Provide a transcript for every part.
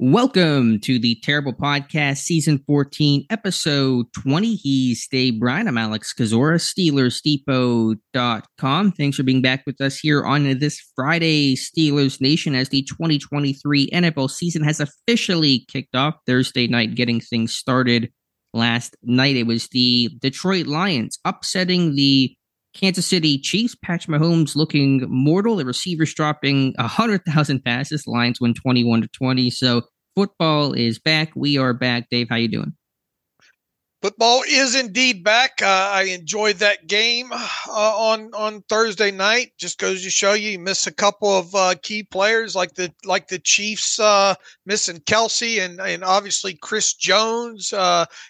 Welcome to the Terrible Podcast, Season 14, Episode 20. He's Dave Bryan. I'm Alex Kozora, SteelersDepot.com. Thanks for being back with us here on this Friday, Steelers Nation, as the 2023 NFL season has officially kicked off Thursday night, getting things started last night. It was the Detroit Lions upsetting the Kansas City Chiefs. Patrick Mahomes looking mortal. The receivers dropping 100,000 passes. Lions win 21-20. So football is back. We are back. Dave, how you doing? Football is indeed back. I enjoyed that game on Thursday night. Just goes to show you miss a couple of key players like the Chiefs missing Kelsey and obviously Chris Jones.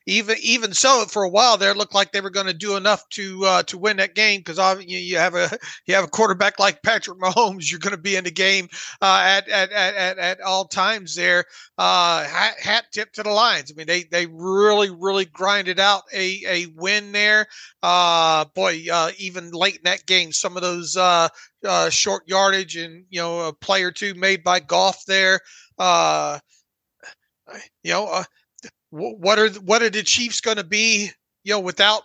Even so, for a while there, it looked like they were going to do enough to win that game, because obviously you have a quarterback like Patrick Mahomes, you're going to be in the game at all times there. Hat tip to the Lions. I mean, they really grind it out a win there. Even late in that game, some of those short yardage and a play or two made by Goff there. What are the Chiefs going to be? Without,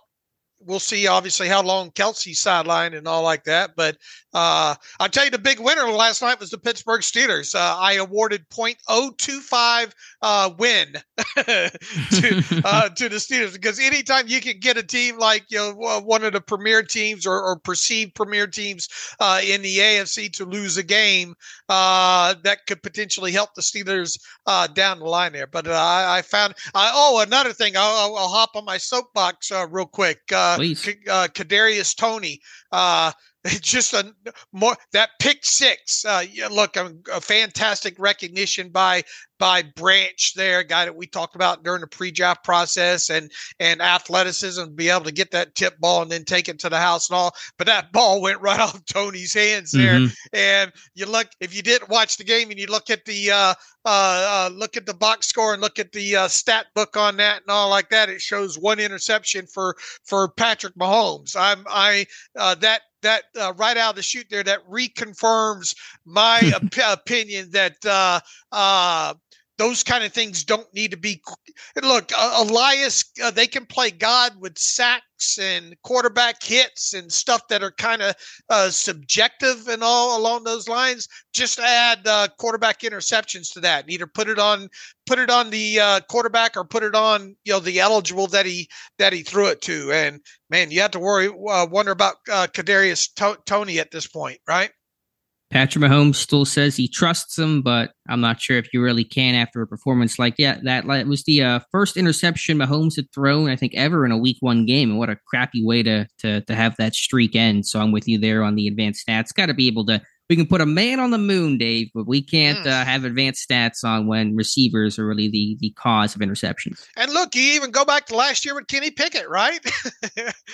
we'll see obviously how long Kelsey's sideline and all like that. But I'll tell you, the big winner last night was the Pittsburgh Steelers. I awarded 0.025 win to the Steelers, because anytime you can get a team like one of the premier teams or perceived premier teams in the AFC to lose a game, that could potentially help the Steelers down the line there. But another thing, I'll hop on my soapbox real quick. Kadarius Toney, just that pick six. A fantastic recognition by Branch there, a guy that we talked about during the pre-draft process, and athleticism, be able to get that tip ball and then take it to the house and all. But that ball went right off Tony's hands there. Mm-hmm. And you look, if you didn't watch the game and you look at the look at the box score and look at the stat book on that and all like that, it shows one interception for Patrick Mahomes. That right out of the chute there, that reconfirms my opinion that those kind of things don't need to be. Look, Elias, they can play God with sacks and quarterback hits and stuff that are kind of subjective and all along those lines. Just add quarterback interceptions to that. And either put it on the quarterback or put it on the eligible that he threw it to. And man, you have to wonder about Kadarius Toney at this point, right? Patrick Mahomes still says he trusts him, but I'm not sure if you really can after a performance like that. That was the first interception Mahomes had thrown, I think, ever in a Week 1 game, and what a crappy way to have that streak end. So I'm with you there on the advanced stats. Got to be able to. We can put a man on the moon, Dave, but we can't have advanced stats on when receivers are really the cause of interceptions. And look, you even go back to last year with Kenny Pickett, right?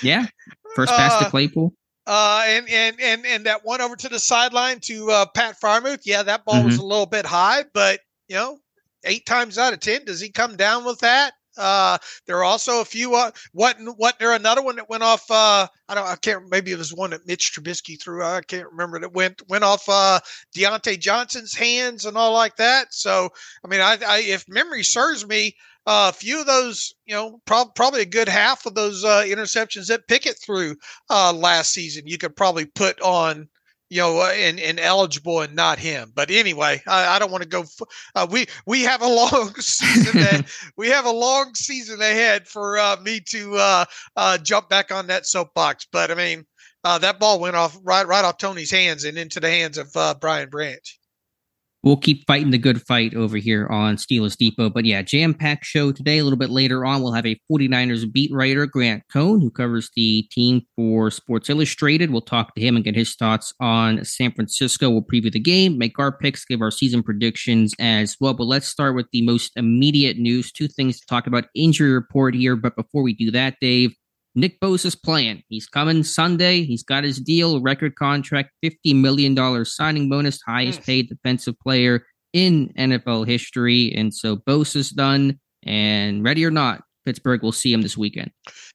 Yeah, first pass to Claypool. And that one over to the sideline to Pat Freiermuth. Yeah, that ball was a little bit high, but 8 times out of 10, does he come down with that? There are also a few. There another one that went off. Maybe it was one that Mitch Trubisky threw. I can't remember, that went off Deontay Johnson's hands and all like that. So I mean, I if memory serves me, a few of those, probably a good half of those interceptions that Pickett threw last season, you could probably put on you know, and eligible and not him. But anyway, I don't want to go. We have a long season. We have a long season ahead for me to jump back on that soapbox. But I mean, that ball went off right off Tony's hands and into the hands of Brian Branch. We'll keep fighting the good fight over here on Steelers Depot. But yeah, jam-packed show today. A little bit later on, we'll have a 49ers beat writer, Grant Cohn, who covers the team for Sports Illustrated. We'll talk to him and get his thoughts on San Francisco. We'll preview the game, make our picks, give our season predictions as well. But let's start with the most immediate news. Two things to talk about. Injury report here. But before we do that, Dave, Nick Bosa's playing. He's coming Sunday. He's got his deal, record contract, $50 million signing bonus, highest paid defensive player in NFL history. And so Bosa's done. And ready or not, Pittsburgh will see him this weekend.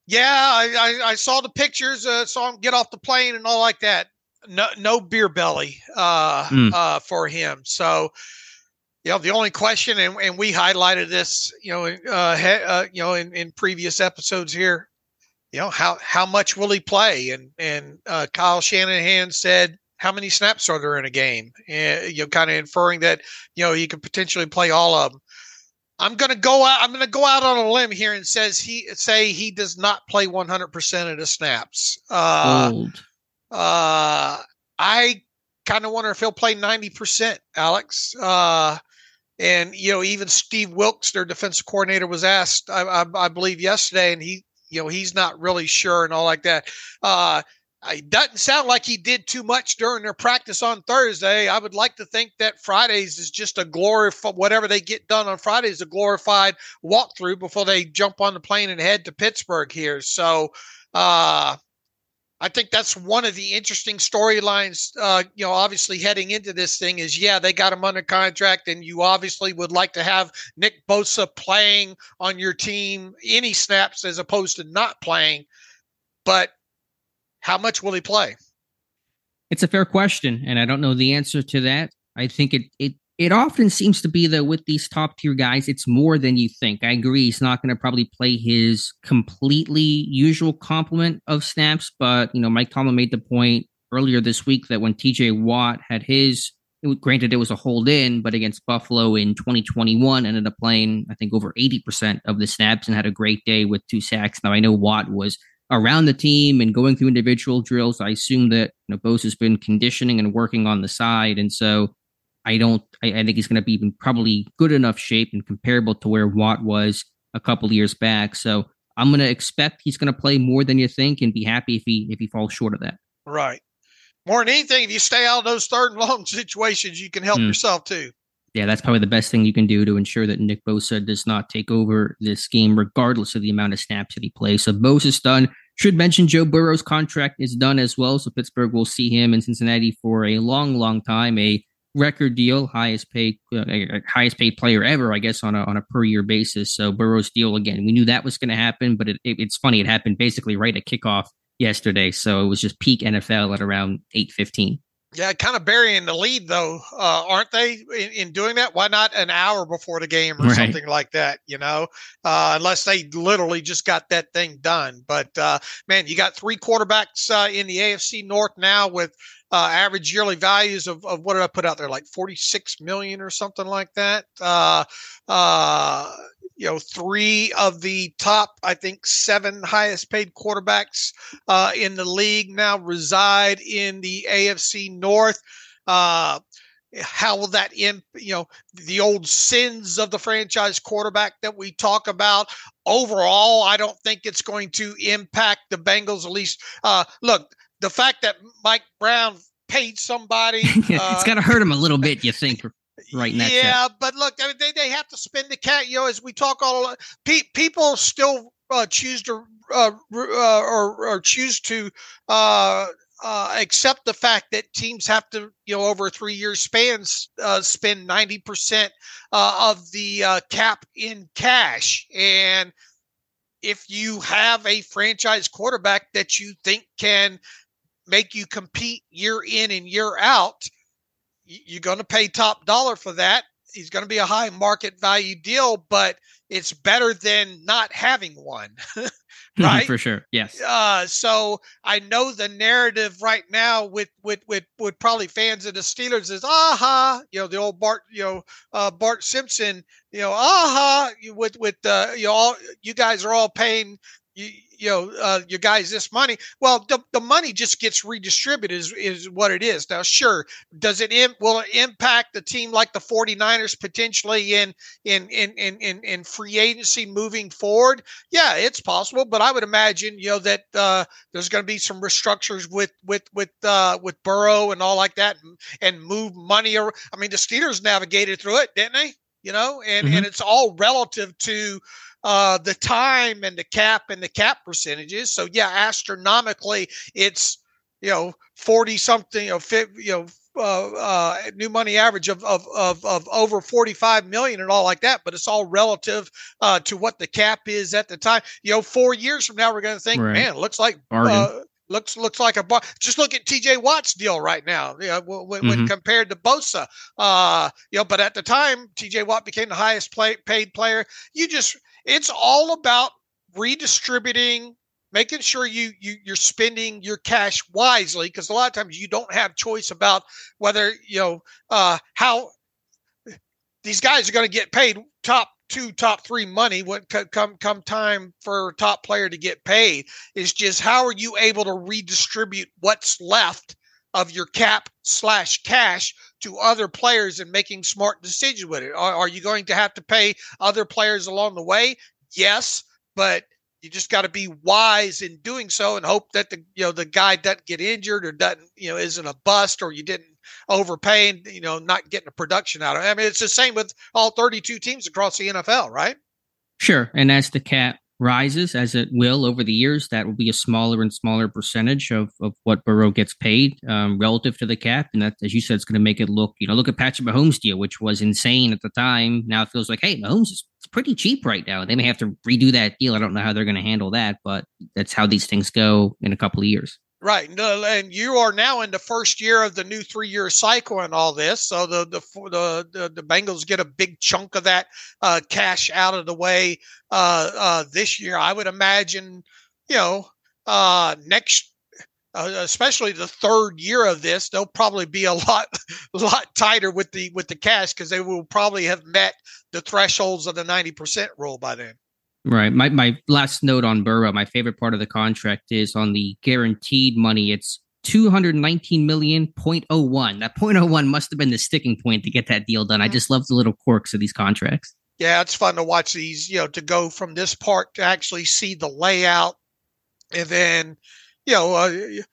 Yeah, I saw the pictures, saw him get off the plane and all like that. No beer belly for him. So, you know, the only question, and we highlighted this, in previous episodes here. You know, how much will he play? And Kyle Shanahan said, how many snaps are there in a game? And, you know, kind of inferring that, you know, he could potentially play all of them. I'm going to go out on a limb here and say he does not play 100% of the snaps. I kind of wonder if he'll play 90%, Alex. And, you know, even Steve Wilkes, their defensive coordinator, was asked, I believe yesterday, and he, you know, he's not really sure and all like that. It doesn't sound like he did too much during their practice on Thursday. I would like to think that Fridays is just a glorified, whatever they get done on Friday is a glorified walkthrough before they jump on the plane and head to Pittsburgh here. So I think that's one of the interesting storylines, you know, obviously heading into this thing is, yeah, they got him under contract, and you obviously would like to have Nick Bosa playing on your team any snaps as opposed to not playing. But how much will he play? It's a fair question, and I don't know the answer to that. I think it often seems to be, though, with these top-tier guys, it's more than you think. I agree, he's not going to probably play his completely usual complement of snaps, but, you know, Mike Tomlin made the point earlier this week that when TJ Watt had his, granted it was a hold-in, but against Buffalo in 2021, ended up playing, I think, over 80% of the snaps and had a great day with 2 sacks. Now, I know Watt was around the team and going through individual drills. I assume that, you know, Bose has been conditioning and working on the side, and so I think he's going to be in probably good enough shape and comparable to where Watt was a couple years back. So I'm going to expect he's going to play more than you think, and be happy if he falls short of that. Right. More than anything, if you stay out of those third and long situations, you can help yourself too. Yeah, that's probably the best thing you can do to ensure that Nick Bosa does not take over this game, regardless of the amount of snaps that he plays. So Bosa's done. Should mention Joe Burrow's contract is done as well. So Pittsburgh will see him in Cincinnati for a long, long time. A record deal, highest paid player ever, I guess, on a per year basis. So Burrow's deal, again, we knew that was going to happen, but it's funny. It happened basically right at kickoff yesterday. So it was just peak NFL at around 8:15. Yeah. Kind of burying the lead though. Aren't they in doing that? Why not an hour before the game or right, something like that, you know, unless they literally just got that thing done. But man, you got 3 quarterbacks in the AFC North now with, average yearly values of what did I put out there? Like 46 million or something like that. You know, 3 of the top, I think 7 highest paid quarterbacks, in the league now reside in the AFC North. How will that the old sins of the franchise quarterback that we talk about? Overall, I don't think it's going to impact the Bengals, at least, look, the fact that Mike Brown paid somebody. It's got to hurt him a little bit, you think, right now. Yeah, but look, I mean, they have to spend the cash. You know, as we talk all people still choose to or choose to accept the fact that teams have to, you know, over a 3-year span, spend 90% of the cap in cash. And if you have a franchise quarterback that you think can make you compete year in and year out, you're going to pay top dollar for that. He's going to be a high market value deal, but it's better than not having one, right? For sure. Yes. So I know the narrative right now with probably fans of the Steelers is, aha, you know, the old Bart, you know, Bart Simpson, you know, aha, with you know, all, you guys are all paying, you guys this money. Well, the money just gets redistributed is what it is. Now, sure. Does it, will it impact the team like the 49ers potentially in free agency moving forward? Yeah, it's possible, but I would imagine, you know, that there's going to be some restructures with Burrow and all like that and move money. I mean, the Steelers navigated through it, didn't they? You know, and it's all relative to the time and the cap percentages. So yeah, astronomically, it's, you know, 40 something, you know, new money average of over 45 million and all like that. But it's all relative to what the cap is at the time. You know, 4 years from now, we're going to think, right, man, it looks like looks like a bar. Just look at TJ Watt's deal right now, you know, when compared to Bosa, you know, but at the time TJ Watt became the highest paid player. It's all about redistributing, making sure you're spending your cash wisely. Because a lot of times you don't have choice about whether, you know, how these guys are going to get paid top 2, top 3 money when come time for top player to get paid. Is just how are you able to redistribute what's left of your cap/cash to other players and making smart decisions with it. Are you going to have to pay other players along the way? Yes, but you just got to be wise in doing so and hope that the guy doesn't get injured or doesn't, you know, isn't a bust, or you didn't overpay and, you know, not getting the production out of it. I mean, it's the same with all 32 teams across the NFL, right? Sure. And as the cap rises, as it will over the years, that will be a smaller and smaller percentage of what Burrow gets paid relative to the cap. And that, as you said, it's going to make it look, you know, look at Patrick Mahomes' deal, which was insane at the time. Now it feels like, hey, Mahomes is pretty cheap right now. They may have to redo that deal. I don't know how they're going to handle that, but that's how these things go in a couple of years. Right. No, and you are now in the first year of the new 3-year cycle and all this. So the Bengals get a big chunk of that cash out of the way this year. I would imagine, you know, next, especially the 3rd year of this, they'll probably be a lot tighter with the cash, because they will probably have met the thresholds of the 90% rule by then. Right. My last note on Burrow, my favorite part of the contract is on the guaranteed money. It's $219 million.01. That 0.01 must have been the sticking point to get that deal done. I just love the little quirks of these contracts. Yeah, it's fun to watch these, you know, to go from this part to actually see the layout, and then, you know, the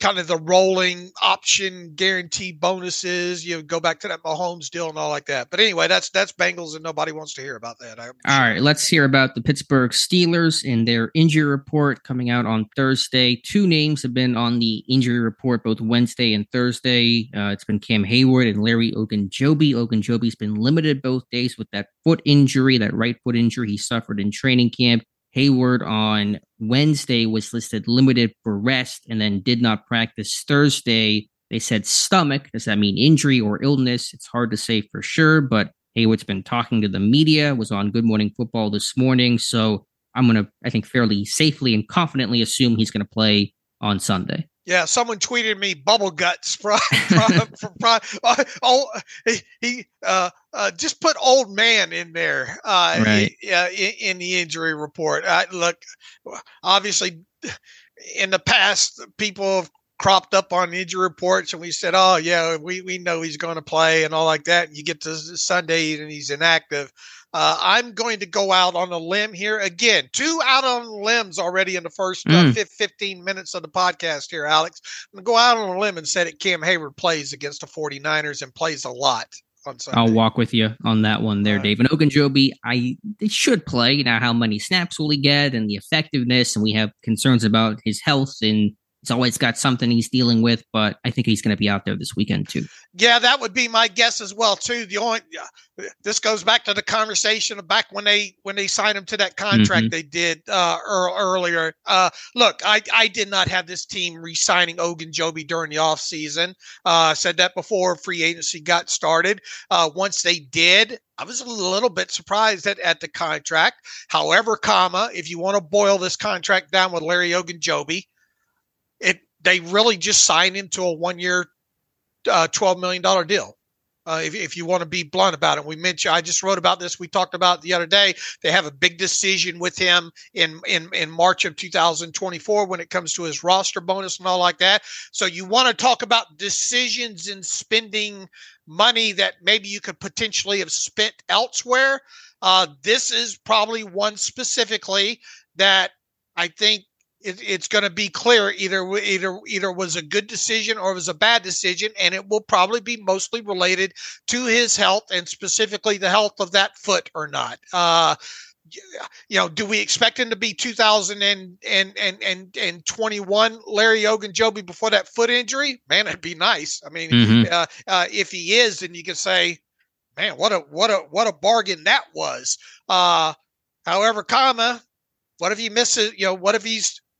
kind of the rolling option guarantee bonuses. You know, go back to that Mahomes deal and all like that. But anyway, that's Bengals, and nobody wants to hear about that. All right, let's hear about the Pittsburgh Steelers and their injury report coming out on Thursday. 2 names have been on the injury report both Wednesday and Thursday. It's been Cam Hayward and Larry Ogunjobi. Ogunjobi's been limited both days with that foot injury, that right foot injury he suffered in training camp. Hayward on Wednesday was listed limited for rest and then did not practice Thursday. They said stomach. Does that mean injury or illness? It's hard to say for sure, but Hayward's been talking to the media, was on Good Morning Football this morning. So I'm going to, I think, fairly safely and confidently assume he's going to play on Sunday. Yeah, someone tweeted me bubble guts just put old man in there right. In the injury report. Look, obviously, in the past, people have cropped up on injury reports and we said, oh, yeah, we know he's going to play and all like that. And you get to Sunday and he's inactive. I'm going to go out on a limb here again. 2 out on limbs already in the first 15 minutes of the podcast here, Alex. I'm going to go out on a limb and say that Cam Hayward plays against the 49ers and plays a lot on Sunday. I'll walk with you on that one there, Dave. And Ogunjobi, it should play. Now, how many snaps will he get and the effectiveness? And we have concerns about his health and He's always got something he's dealing with, but I think he's going to be out there this weekend too. Yeah, that would be my guess as well too. The only this goes back to the conversation of back when they signed him to that contract they did earlier. Look, I did not have this team re-signing Ogunjobi during the offseason. Said that before free agency got started. Once they did, I was a little bit surprised at the contract. However, if you want to boil this contract down with Larry Ogunjobi, they really just signed him to a one-year, $12 million deal. If you want to be blunt about it, I just wrote about this. We talked about it the other day. They have a big decision with him in March of 2024 when it comes to his roster bonus and all like that. So you want to talk about decisions in spending money that maybe you could potentially have spent elsewhere. This is probably one specifically that I think it's going to be clear either was a good decision or it was a bad decision, and it will probably be mostly related to his health and specifically the health of that foot or not. Do we expect him to be 2021 Larry Ogunjobi before that foot injury? Man, that'd be nice. I mean, if he is, then you can say, man, what a bargain that was. However, what if he misses?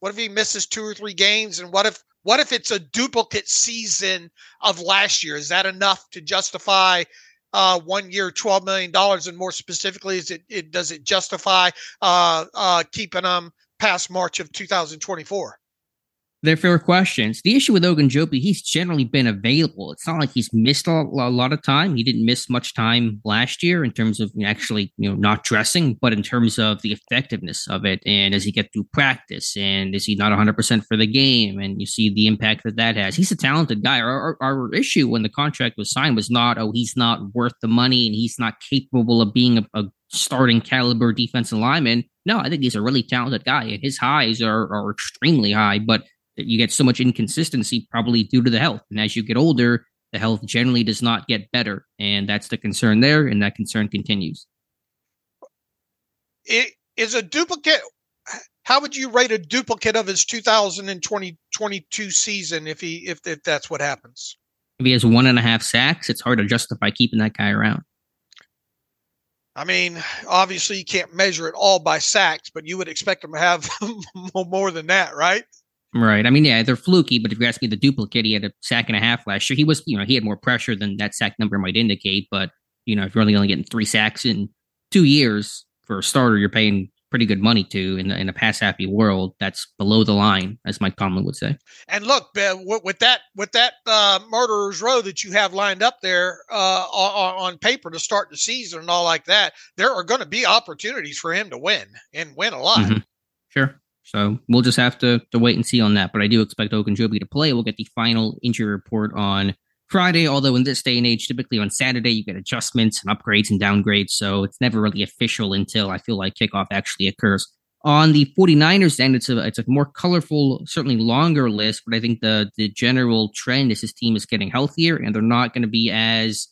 What if he misses 2 or 3 games? And what if it's a duplicate season of last year? Is that enough to justify 1 year, $12 million? And more specifically, does it justify keeping him past March of 2024? They're fair questions. The issue with Ogunjobi, he's generally been available. It's not like he's missed a lot of time. He didn't miss much time last year in terms of actually, not dressing, but in terms of the effectiveness of it. And does he get through practice? And is he not 100% for the game? And you see the impact that has. He's a talented guy. Our issue when the contract was signed was not, he's not worth the money and he's not capable of being a starting caliber defensive lineman. No, I think he's a really talented guy, and his highs are extremely high, but that you get so much inconsistency probably due to the health. And as you get older, the health generally does not get better. And that's the concern there. And that concern continues. It is a duplicate. How would you rate a duplicate of his 2022 season if that's what happens? If he has 1.5 sacks, it's hard to justify keeping that guy around. I mean, obviously you can't measure it all by sacks, but you would expect him to have more than that, right? Right. I mean, yeah, they're fluky, but if you ask me the duplicate, he had a 1.5 sacks last year. He was, he had more pressure than that sack number might indicate. But, if you're only getting 3 sacks in 2 years for a starter, you're paying pretty good money to in a pass happy world. That's below the line, as Mike Tomlin would say. And look, with that murderer's row that you have lined up there on paper to start the season and all like that, there are going to be opportunities for him to win and win a lot. Mm-hmm. Sure. So we'll just have to wait and see on that. But I do expect Ogunjobi to play. We'll get the final injury report on Friday, although in this day and age, typically on Saturday, you get adjustments and upgrades and downgrades. So it's never really official until I feel like kickoff actually occurs. On the 49ers end, it's a more colorful, certainly longer list. But I think the general trend is this team is getting healthier and they're not going to be as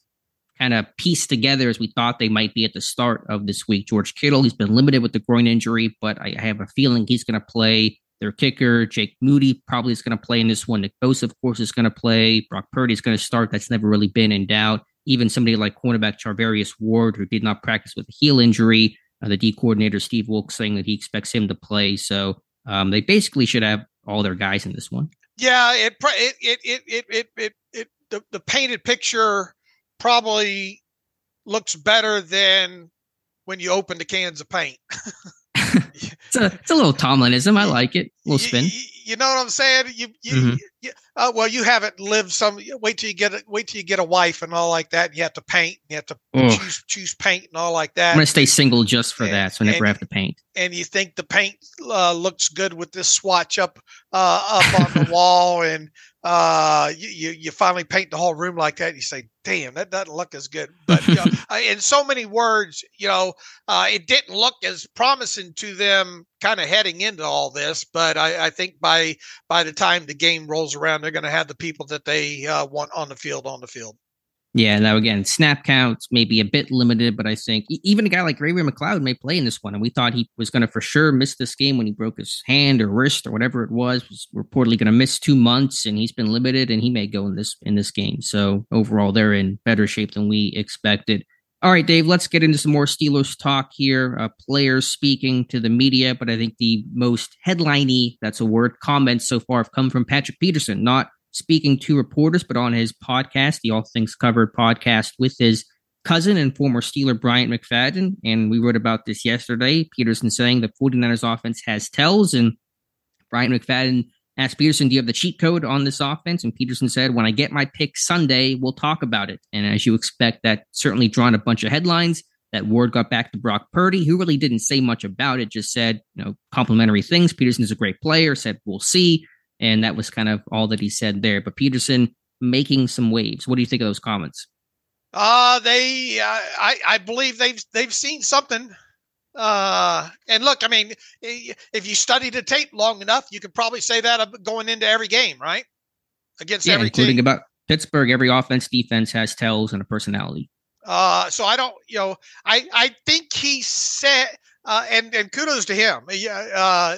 kind of pieced together as we thought they might be at the start of this week. George Kittle, he's been limited with the groin injury, but I have a feeling he's going to play. Their kicker, Jake Moody, probably is going to play in this one. Nick Bosa, of course, is going to play. Brock Purdy is going to start. That's never really been in doubt. Even somebody like cornerback Charvarius Ward, who did not practice with a heel injury, the D coordinator, Steve Wilkes, saying that he expects him to play. So they basically should have all their guys in this one. Yeah, the painted picture probably looks better than when you open the cans of paint. it's a little Tomlinism. I like it. A little spin. You know what I'm saying? You haven't lived some. Wait till you get a wife and all like that. And you have to paint. And you have to choose paint and all like that. I'm gonna stay single just for that, so I never have to paint. And you think the paint looks good with this swatch up on the wall, and you finally paint the whole room like that. And you say, "Damn, that doesn't look as good." But in so many words, it didn't look as promising to them kind of heading into all this. But I think by the time the game rolls around, they're going to have the people that they want on the field. Yeah, now again, snap counts may be a bit limited, but I think even a guy like Ray-Ray McCloud may play in this one. And we thought he was going to for sure miss this game when he broke his hand or wrist or whatever it was reportedly going to miss 2 months, and he's been limited, and he may go in this game. So overall, they're in better shape than we expected. All right, Dave, let's get into some more Steelers talk here. Players speaking to the media, but I think the most headline-y, that's a word, comments so far have come from Patrick Peterson, not speaking to reporters, but on his podcast, the All Things Covered podcast with his cousin and former Steeler Bryant McFadden. And we wrote about this yesterday. Peterson saying the 49ers offense has tells, and Bryant McFadden asked Peterson, do you have the cheat code on this offense? And Peterson said, when I get my pick Sunday, we'll talk about it. And as you expect, that certainly drawn a bunch of headlines. That Ward got back to Brock Purdy, who really didn't say much about it, just said, complimentary things. Peterson is a great player, said, we'll see. And that was kind of all that he said there. But Peterson making some waves. What do you think of those comments? I believe they've seen something. And look, I mean, if you study the tape long enough, you could probably say that going into every game, right? Against every including team. About Pittsburgh, every offense, defense has tells and a personality. So I don't, I think he said. And kudos to him.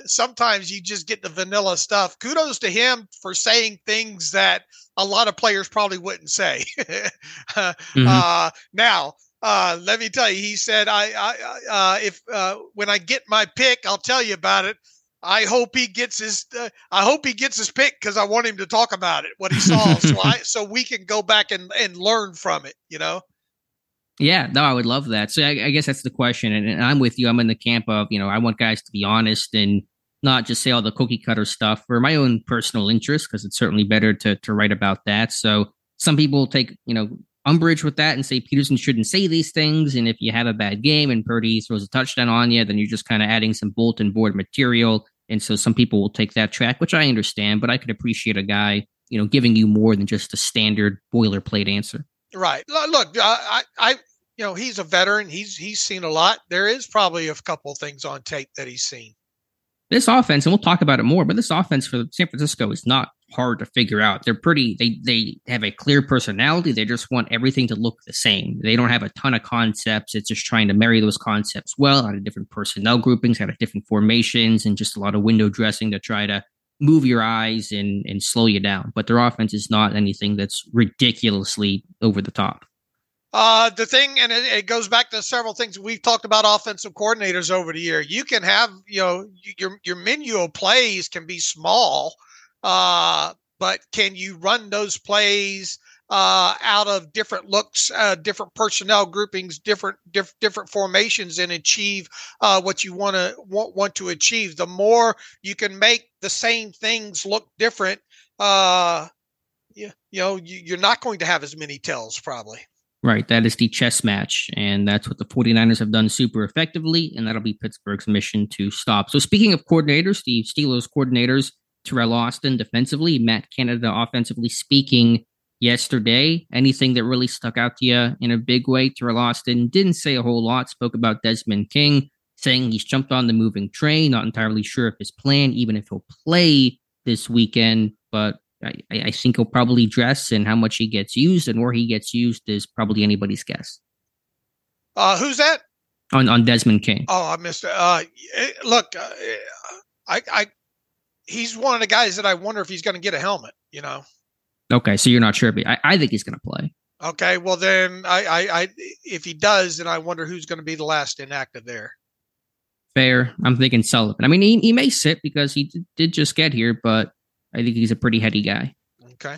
Sometimes you just get the vanilla stuff. Kudos to him for saying things that a lot of players probably wouldn't say. Now, let me tell you, he said, "If when I get my pick, I'll tell you about it. I hope he gets his pick because I want him to talk about it, what he saw, so we can go back and learn from it, Yeah, no, I would love that. So I guess that's the question. And I'm with you. I'm in the camp of, I want guys to be honest and not just say all the cookie cutter stuff for my own personal interest, because it's certainly better to write about that. So some people take, umbrage with that and say Peterson shouldn't say these things. And if you have a bad game and Purdy throws a touchdown on you, then you're just kind of adding some bulletin board material. And so some people will take that track, which I understand, but I could appreciate a guy, giving you more than just a standard boilerplate answer. Right. Look, I he's a veteran. He's seen a lot. There is probably a couple things on tape that he's seen. This offense, and we'll talk about it more, but this offense for San Francisco is not hard to figure out. They're pretty, they have a clear personality. They just want everything to look the same. They don't have a ton of concepts. It's just trying to marry those concepts well out of different personnel groupings, out of different formations, and just a lot of window dressing to try to move your eyes and slow you down. But their offense is not anything that's ridiculously over the top. The thing, and it goes back to several things we've talked about offensive coordinators over the year. You can have, your menu of plays can be small, but can you run those plays out of different looks, different personnel groupings, different formations, and achieve what you want to achieve? The more you can make the same things look different, you're not going to have as many tells probably. Right. That is the chess match. And that's what the 49ers have done super effectively. And that'll be Pittsburgh's mission to stop. So speaking of coordinators, the Steelers coordinators, Teryl Austin defensively, Matt Canada offensively speaking yesterday. Anything that really stuck out to you in a big way? Teryl Austin didn't say a whole lot, spoke about Desmond King, saying he's jumped on the moving train, not entirely sure of his plan, even if he'll play this weekend. But I think he'll probably dress, and how much he gets used and where he gets used is probably anybody's guess. Who's that? On Desmond King. Oh, I missed it. He's one of the guys that I wonder if he's going to get a helmet, Okay, so you're not sure, but I think he's going to play. Okay, well then, I if he does, then I wonder who's going to be the last inactive there. Fair. I'm thinking Sullivan. I mean, he may sit because he did just get here, but I think he's a pretty heady guy. Okay.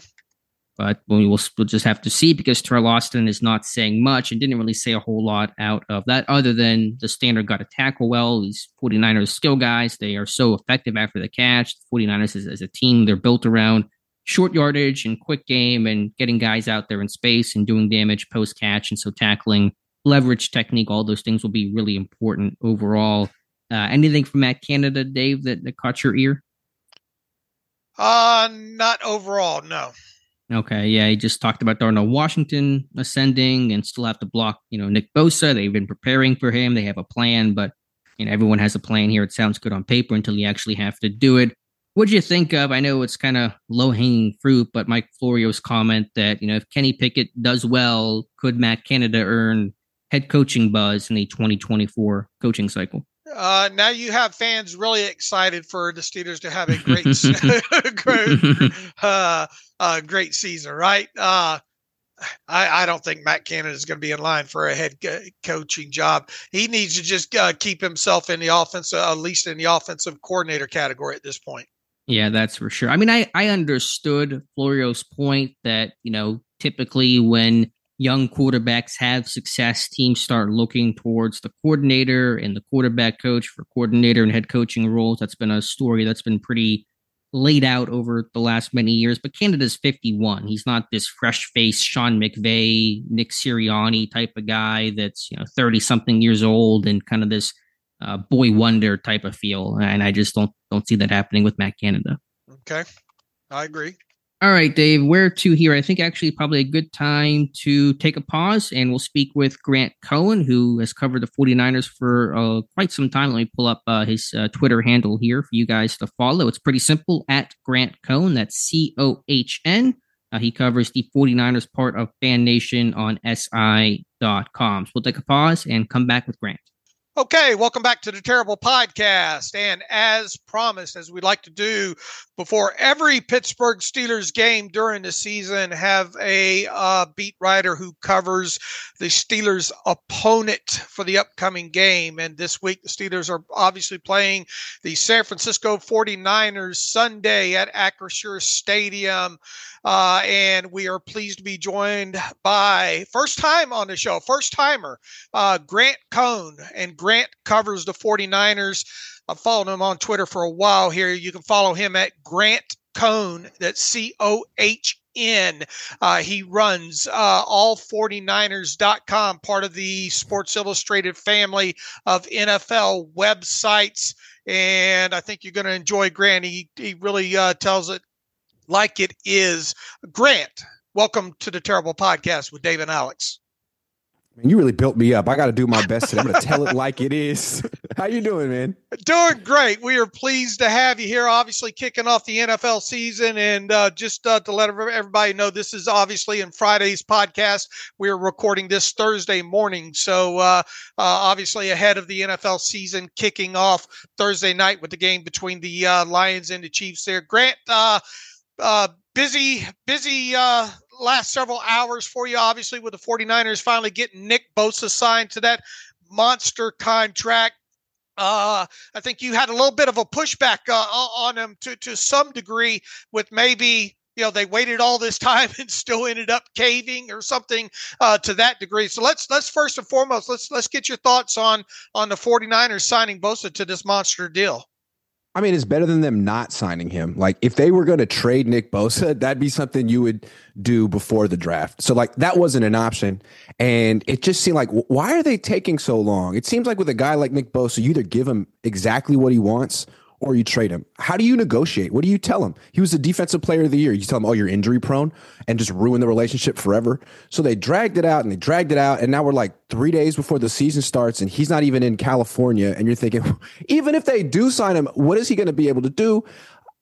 But we'll just have to see, because Teryl Austin is not saying much and didn't really say a whole lot out of that, other than the standard got to tackle well. These 49ers skill guys, they are so effective after the catch. The 49ers as a team, they're built around short yardage and quick game and getting guys out there in space and doing damage post catch. And so tackling, leverage, technique, all those things will be really important overall. Anything from Matt Canada, Dave, that caught your ear? Not overall, no. Okay, yeah, he just talked about Darnell Washington ascending and still have to block, Nick Bosa. They've been preparing for him. They have a plan, but everyone has a plan here. It sounds good on paper until you actually have to do it. What'd you think of, I know it's kind of low-hanging fruit, but Mike Florio's comment that, you know, if Kenny Pickett does well, could Matt Canada earn head coaching buzz in the 2024 coaching cycle? Now you have fans really excited for the Steelers to have a great season, right? I don't think Matt Canada is going to be in line for a head coaching job. He needs to just keep himself in the offense, at least in the offensive coordinator category at this point. Yeah, that's for sure. I mean, I understood Florio's point that, you know, typically when young quarterbacks have success, teams start looking towards the coordinator and the quarterback coach for coordinator and head coaching roles. That's been a story that's been pretty laid out over the last many years, but Canada's 51. He's not this fresh-faced Sean McVay, Nick Sirianni type of guy that's, you know, 30-something years old and kind of this boy wonder type of feel. And I just don't see that happening with Matt Canada. Okay, I agree. All right, Dave, where to here? I think actually probably a good time to take a pause, and we'll speak with Grant Cohn, who has covered the 49ers for quite some time. Let me pull up his Twitter handle here for you guys to follow. It's pretty simple, at Grant Cohn. That's C-O-H-N. He covers the 49ers part of Fan Nation on SI.com. So we'll take a pause and come back with Grant. Okay, welcome back to the Terrible Podcast. And as promised, as we like to do before every Pittsburgh Steelers game during the season, have a beat writer who covers the Steelers' opponent for the upcoming game. And this week, the Steelers are obviously playing the San Francisco 49ers Sunday at Acrisure Stadium. And we are pleased to be joined by first time on the show, first timer, Grant Cohn. And Grant covers the 49ers. I've followed him on Twitter for a while here. You can follow him at Grant Cohn. That's C-O-H-N. He runs all49ers.com, part of the Sports Illustrated family of NFL websites. And I think you're going to enjoy Grant. He really tells it like it is. Grant, welcome to the Terrible Podcast with Dave and Alex. Man, you really built me up. I got to do my best today. I'm going to tell it like it is. How you doing, man? Doing great. We are pleased to have you here, obviously kicking off the NFL season. And just to let everybody know, this is obviously in Friday's podcast. We're recording this Thursday morning. So obviously ahead of the NFL season, kicking off Thursday night with the game between the Lions and the Chiefs there. Grant, busy last several hours for you, obviously, with the 49ers finally getting Nick Bosa signed to that monster contract. I think you had a little bit of a pushback on him to some degree with maybe, you know, they waited all this time and still ended up caving or something to that degree. So let's first and foremost, let's get your thoughts on the 49ers signing Bosa to this monster deal. I mean, it's better than them not signing him. Like, if they were going to trade Nick Bosa, that'd be something you would do before the draft. So, like, that wasn't an option. And it just seemed like, why are they taking so long? It seems like with a guy like Nick Bosa, you either give him exactly what he wants or you trade him. How do you negotiate? What do you tell him? He was the defensive player of the year. You tell him, oh, you're injury prone, and just ruin the relationship forever. So they dragged it out and they dragged it out. And now we're like 3 days before the season starts and he's not even in California. And you're thinking, even if they do sign him, what is he going to be able to do?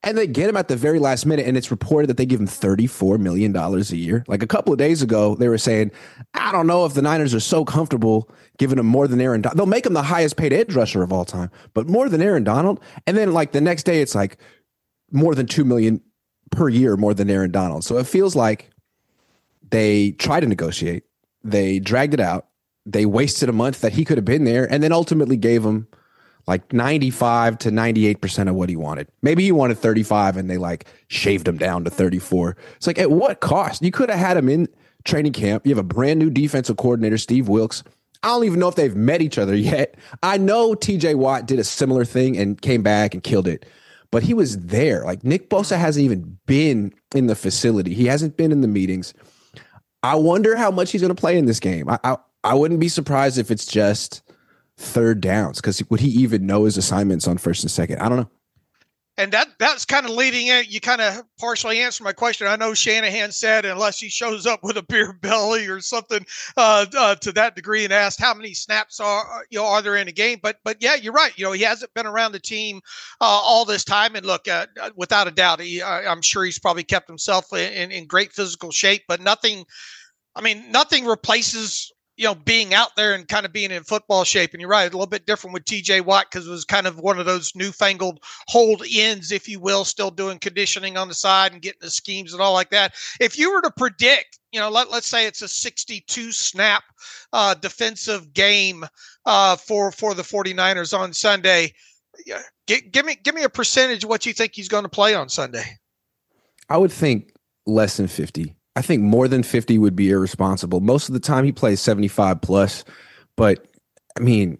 And they get him at the very last minute, and it's reported that they give him $34 million a year. Like a couple of days ago, they were saying, I don't know if the Niners are so comfortable giving him more than Aaron Donald. They'll make him the highest paid edge rusher of all time, but more than Aaron Donald. And then like the next day, it's like more than $2 million per year, more than Aaron Donald. So it feels like they tried to negotiate. They dragged it out. They wasted a month that he could have been there, and then ultimately gave him like 95 to 98% of what he wanted. Maybe he wanted 35 and they like shaved him down to 34. It's like, at what cost? You could have had him in training camp. You have a brand new defensive coordinator, Steve Wilkes. I don't even know if they've met each other yet. I know TJ Watt did a similar thing and came back and killed it, but he was there. Like, Nick Bosa hasn't even been in the facility. He hasn't been in the meetings. I wonder how much he's going to play in this game. I wouldn't be surprised if it's just third downs, because would he even know his assignments on first and second? I don't know. And that's kind of leading it. You kind of partially answered my question. I know Shanahan said, unless he shows up with a beer belly or something to that degree, and asked how many snaps are there in a game. But yeah, you're right. You know, he hasn't been around the team all this time. And look, without a doubt, I'm sure he's probably kept himself in great physical shape. But nothing replaces, you know, being out there and kind of being in football shape. And you're right, a little bit different with TJ Watt because it was kind of one of those newfangled hold ends, if you will, still doing conditioning on the side and getting the schemes and all like that. If you were to predict, you know, let's say it's a 62 snap defensive game for the 49ers on Sunday. Give me a percentage of what you think he's going to play on Sunday. I would think less than 50. I think more than 50 would be irresponsible. Most of the time he plays 75 plus, but I mean,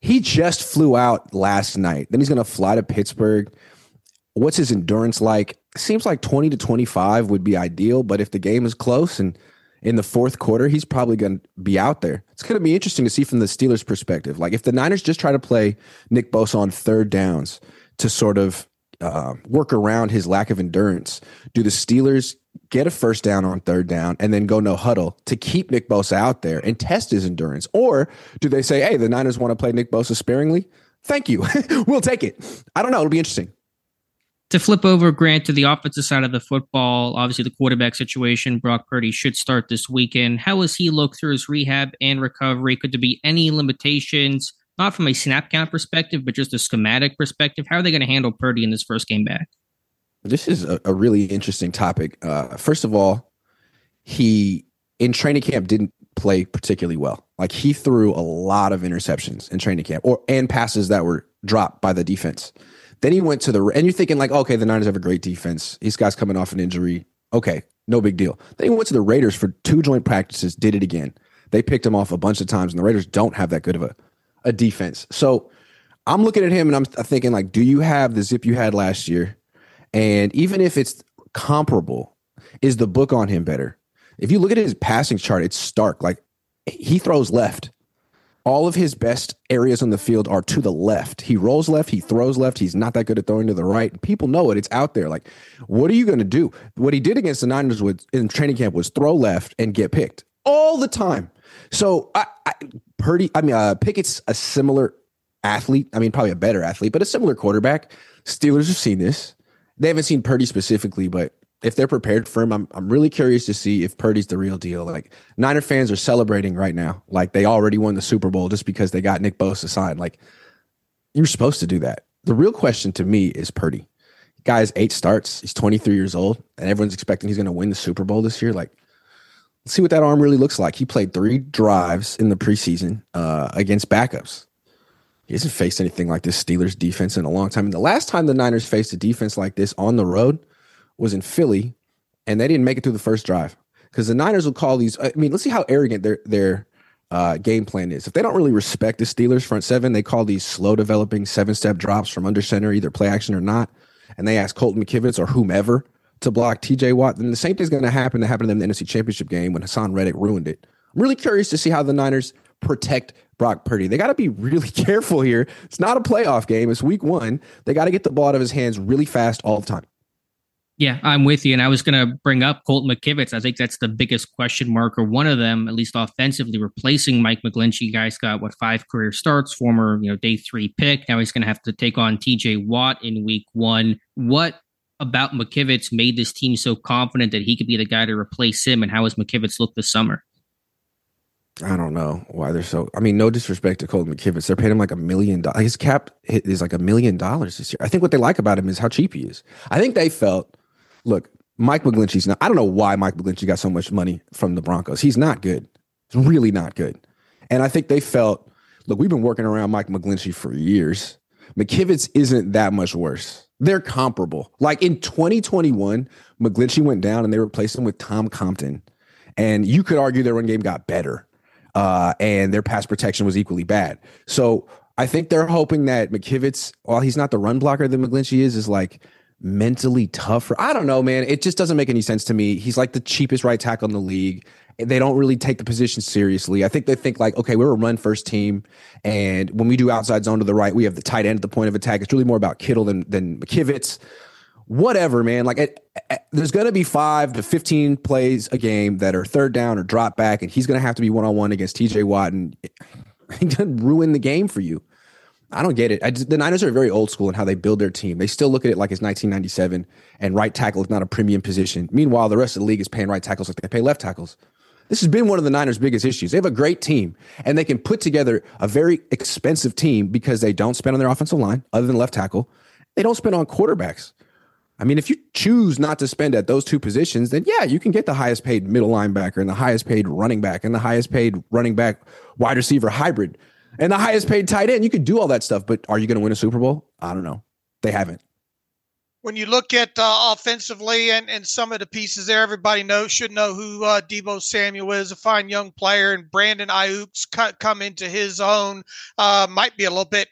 he just flew out last night. Then he's going to fly to Pittsburgh. What's his endurance like? Seems like 20 to 25 would be ideal, but if the game is close and in the fourth quarter, he's probably going to be out there. It's going to be interesting to see from the Steelers' perspective. Like if the Niners just try to play Nick Bosa on third downs to sort of work around his lack of endurance. Do the Steelers get a first down on third down and then go no huddle to keep Nick Bosa out there and test his endurance? Or do they say, hey, the Niners want to play Nick Bosa sparingly? Thank you. We'll take it. I don't know. It'll be interesting. To flip over, Grant, to the offensive side of the football, obviously the quarterback situation, Brock Purdy should start this weekend. How has he looked through his rehab and recovery? Could there be any limitations? Not from a snap count perspective, but just a schematic perspective. How are they going to handle Purdy in this first game back? This is a really interesting topic. First of all, he in training camp didn't play particularly well. Like he threw a lot of interceptions in training camp and passes that were dropped by the defense. Then he went to and you're thinking like, okay, the Niners have a great defense. These guys coming off an injury. Okay, no big deal. Then he went to the Raiders for two joint practices, did it again. They picked him off a bunch of times and the Raiders don't have that good of a defense. So I'm looking at him and I'm thinking like, do you have the zip you had last year? And even if it's comparable, is the book on him better? If you look at his passing chart, it's stark. Like he throws left. All of his best areas on the field are to the left. He rolls left. He throws left. He's not that good at throwing to the right. People know it. It's out there. Like, what are you going to do? What he did against the Niners in training camp was throw left and get picked all the time. So Pickett's a similar athlete. I mean, probably a better athlete, but a similar quarterback. Steelers have seen this. They haven't seen Purdy specifically, but if they're prepared for him, I'm really curious to see if Purdy's the real deal. Like Niner fans are celebrating right now. Like they already won the Super Bowl just because they got Nick Bosa signed. Like you're supposed to do that. The real question to me is Purdy. Guy has 8 starts. He's 23 years old and everyone's expecting he's going to win the Super Bowl this year. Like, let's see what that arm really looks like. He played 3 drives in the preseason against backups. He hasn't faced anything like this Steelers defense in a long time. And the last time the Niners faced a defense like this on the road was in Philly, and they didn't make it through the first drive because the Niners will call these. I mean, let's see how arrogant their game plan is. If they don't really respect the Steelers front seven, they call these slow developing 7-step drops from under center, either play action or not. And they ask Colton McKivitz or whomever to block TJ Watt, then the same thing's going to happen that happened to them in the NFC Championship game when Hassan Reddick ruined it. I'm really curious to see how the Niners protect Brock Purdy. They got to be really careful here. It's not a playoff game. It's week 1. They got to get the ball out of his hands really fast all the time. Yeah, I'm with you. And I was going to bring up Colton McKivitz. I think that's the biggest question mark, or one of them, at least offensively, replacing Mike McGlinchey. You guys got, 5 career starts, former, day 3 pick. Now he's going to have to take on TJ Watt in week 1. What about McKivitz made this team so confident that he could be the guy to replace him, and how has McKivitz looked this summer? I don't know why they're so, no disrespect to Colton McKivitz. They're paying him like $1 million. His cap is like $1 million this year. I think what they like about him is how cheap he is. I think they felt, look, Mike McGlinchey's not, I don't know why Mike McGlinchey got so much money from the Broncos. He's not good. He's really not good. And I think they felt, look, we've been working around Mike McGlinchey for years. McKivitz isn't that much worse. They're comparable. Like in 2021, McGlinchey went down and they replaced him with Tom Compton. And you could argue their run game got better and their pass protection was equally bad. So I think they're hoping that McKivitz, while he's not the run blocker that McGlinchey is like mentally tougher. I don't know, man. It just doesn't make any sense to me. He's like the cheapest right tackle in the league. They don't really take the position seriously. I think they think like, okay, we're a run first team, and when we do outside zone to the right, we have the tight end at the point of attack. It's really more about Kittle than McKivitz. Whatever, man. Like, there's going to be 5 to 15 plays a game that are third down or drop back, and he's going to have to be one-on-one against TJ Watt, and he doesn't ruin the game for you. I don't get it. The Niners are very old school in how they build their team. They still look at it like it's 1997 and right tackle is not a premium position. Meanwhile, the rest of the league is paying right tackles like they pay left tackles. This has been one of the Niners' biggest issues. They have a great team, and they can put together a very expensive team because they don't spend on their offensive line other than left tackle. They don't spend on quarterbacks. I mean, if you choose not to spend at those two positions, then yeah, you can get the highest paid middle linebacker and the highest paid running back and the highest paid running back wide receiver hybrid and the highest paid tight end. You could do all that stuff, but are you going to win a Super Bowl? I don't know. They haven't. When you look at offensively and some of the pieces there, everybody should know who Debo Samuel is, a fine young player, and Brandon Aiyuk's come into his own. Might be a little bit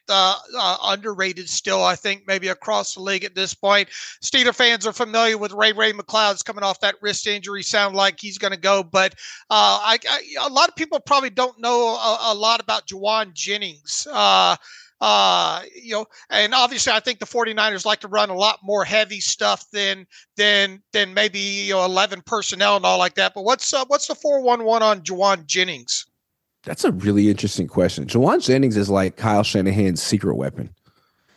underrated still, I think, maybe across the league at this point. Steeler fans are familiar with Ray McLeod's coming off that wrist injury. Sound like he's going to go, but I a lot of people probably don't know a lot about Juwan Jennings. And obviously I think the 49ers like to run a lot more heavy stuff than maybe, 11 personnel and all like that. But what's the 411 on Juwan Jennings? That's a really interesting question. Juwan Jennings is like Kyle Shanahan's secret weapon.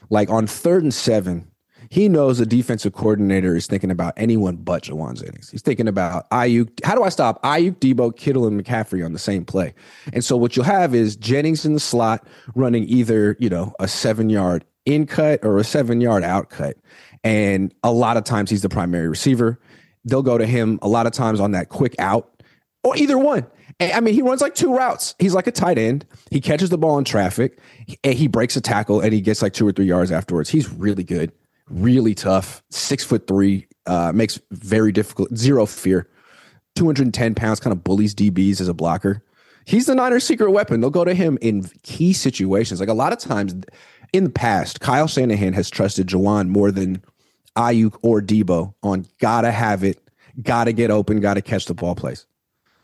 Like on 3rd and 7, he knows the defensive coordinator is thinking about anyone but Juwan Jennings. He's thinking about Aiyuk. How do I stop Aiyuk, Debo, Kittle, and McCaffrey on the same play? And so what you'll have is Jennings in the slot running either, a 7-yard in cut or a 7-yard out cut. And a lot of times he's the primary receiver. They'll go to him a lot of times on that quick out or either one. I mean, he runs like two routes. He's like a tight end. He catches the ball in traffic. He breaks a tackle and he gets like 2 or 3 yards afterwards. He's really good. Really tough, 6'3", makes very difficult, zero fear, 210 pounds, kind of bullies DBs as a blocker. He's the Niners' secret weapon. They'll go to him in key situations. Like a lot of times in the past, Kyle Shanahan has trusted Juwan more than Aiyuk or Debo on gotta have it, gotta get open, gotta catch the ball plays.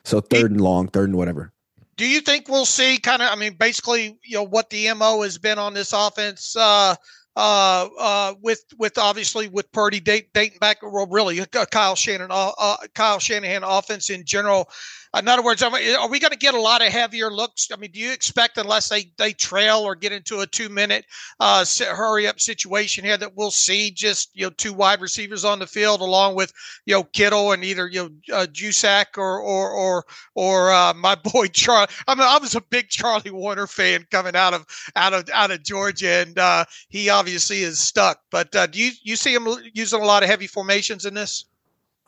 So 3rd and long, 3rd and whatever. Do you think we'll see what the MO has been on this offense with Purdy dating back, well, really Kyle Shanahan offense in general. In other words, are we going to get a lot of heavier looks? I mean, do you expect, unless they trail or get into a 2-minute hurry up situation here, that we'll see just, two wide receivers on the field along with, Kittle and either, Juszak or my boy Charlie. I mean, I was a big Charlie Warner fan coming out of Georgia, and he obviously is stuck, but do you see him using a lot of heavy formations in this?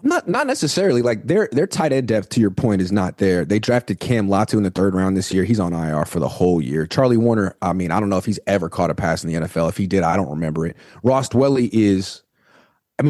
Not necessarily. Like their tight end depth, to your point, is not there. They drafted Cam Latu in the 3rd round this year. He's on IR for the whole year. Charlie Warner, I mean, I don't know if he's ever caught a pass in the NFL. If he did, I don't remember it. Ross Dwelly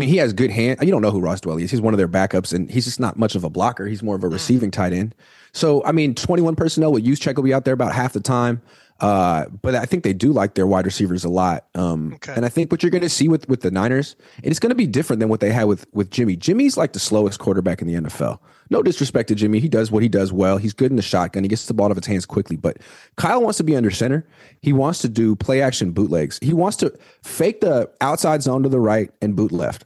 he has good hand. You don't know who Ross Dwelly is. He's one of their backups, and he's just not much of a blocker. He's more of a receiving tight end. So, 21 personnel with Juszczyk will be out there about half the time. But I think they do like their wide receivers a lot. Okay. And I think what you're going to see with the Niners, it's going to be different than what they had with Jimmy. Jimmy's like the slowest quarterback in the NFL. No disrespect to Jimmy. He does what he does well. He's good in the shotgun. He gets the ball out of his hands quickly. But Kyle wants to be under center. He wants to do play action bootlegs. He wants to fake the outside zone to the right and boot left.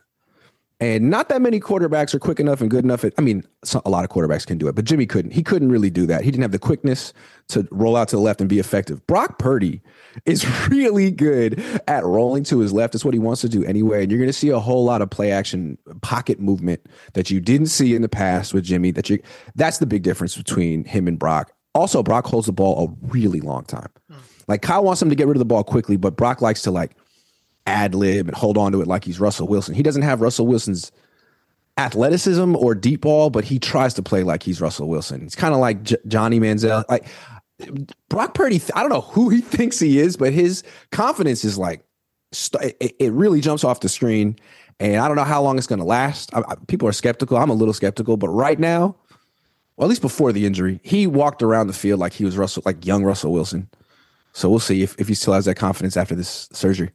And not that many quarterbacks are quick enough and good enough. A lot of quarterbacks can do it, but Jimmy couldn't. He couldn't really do that. He didn't have the quickness to roll out to the left and be effective. Brock Purdy is really good at rolling to his left. It's what he wants to do anyway. And you're going to see a whole lot of play action pocket movement that you didn't see in the past with Jimmy. That's the big difference between him and Brock. Also, Brock holds the ball a really long time. Like Kyle wants him to get rid of the ball quickly, but Brock likes to ad-lib and hold on to it like he's Russell Wilson. He doesn't have Russell Wilson's athleticism or deep ball, but he tries to play like he's Russell Wilson. It's kind of like Johnny Manziel. Like Brock Purdy, I don't know who he thinks he is, but his confidence is it really jumps off the screen, and I don't know how long it's going to last. People are skeptical. I'm a little skeptical, but right now, well, at least before the injury, he walked around the field like he was young Russell Wilson. So we'll see if he still has that confidence after this surgery.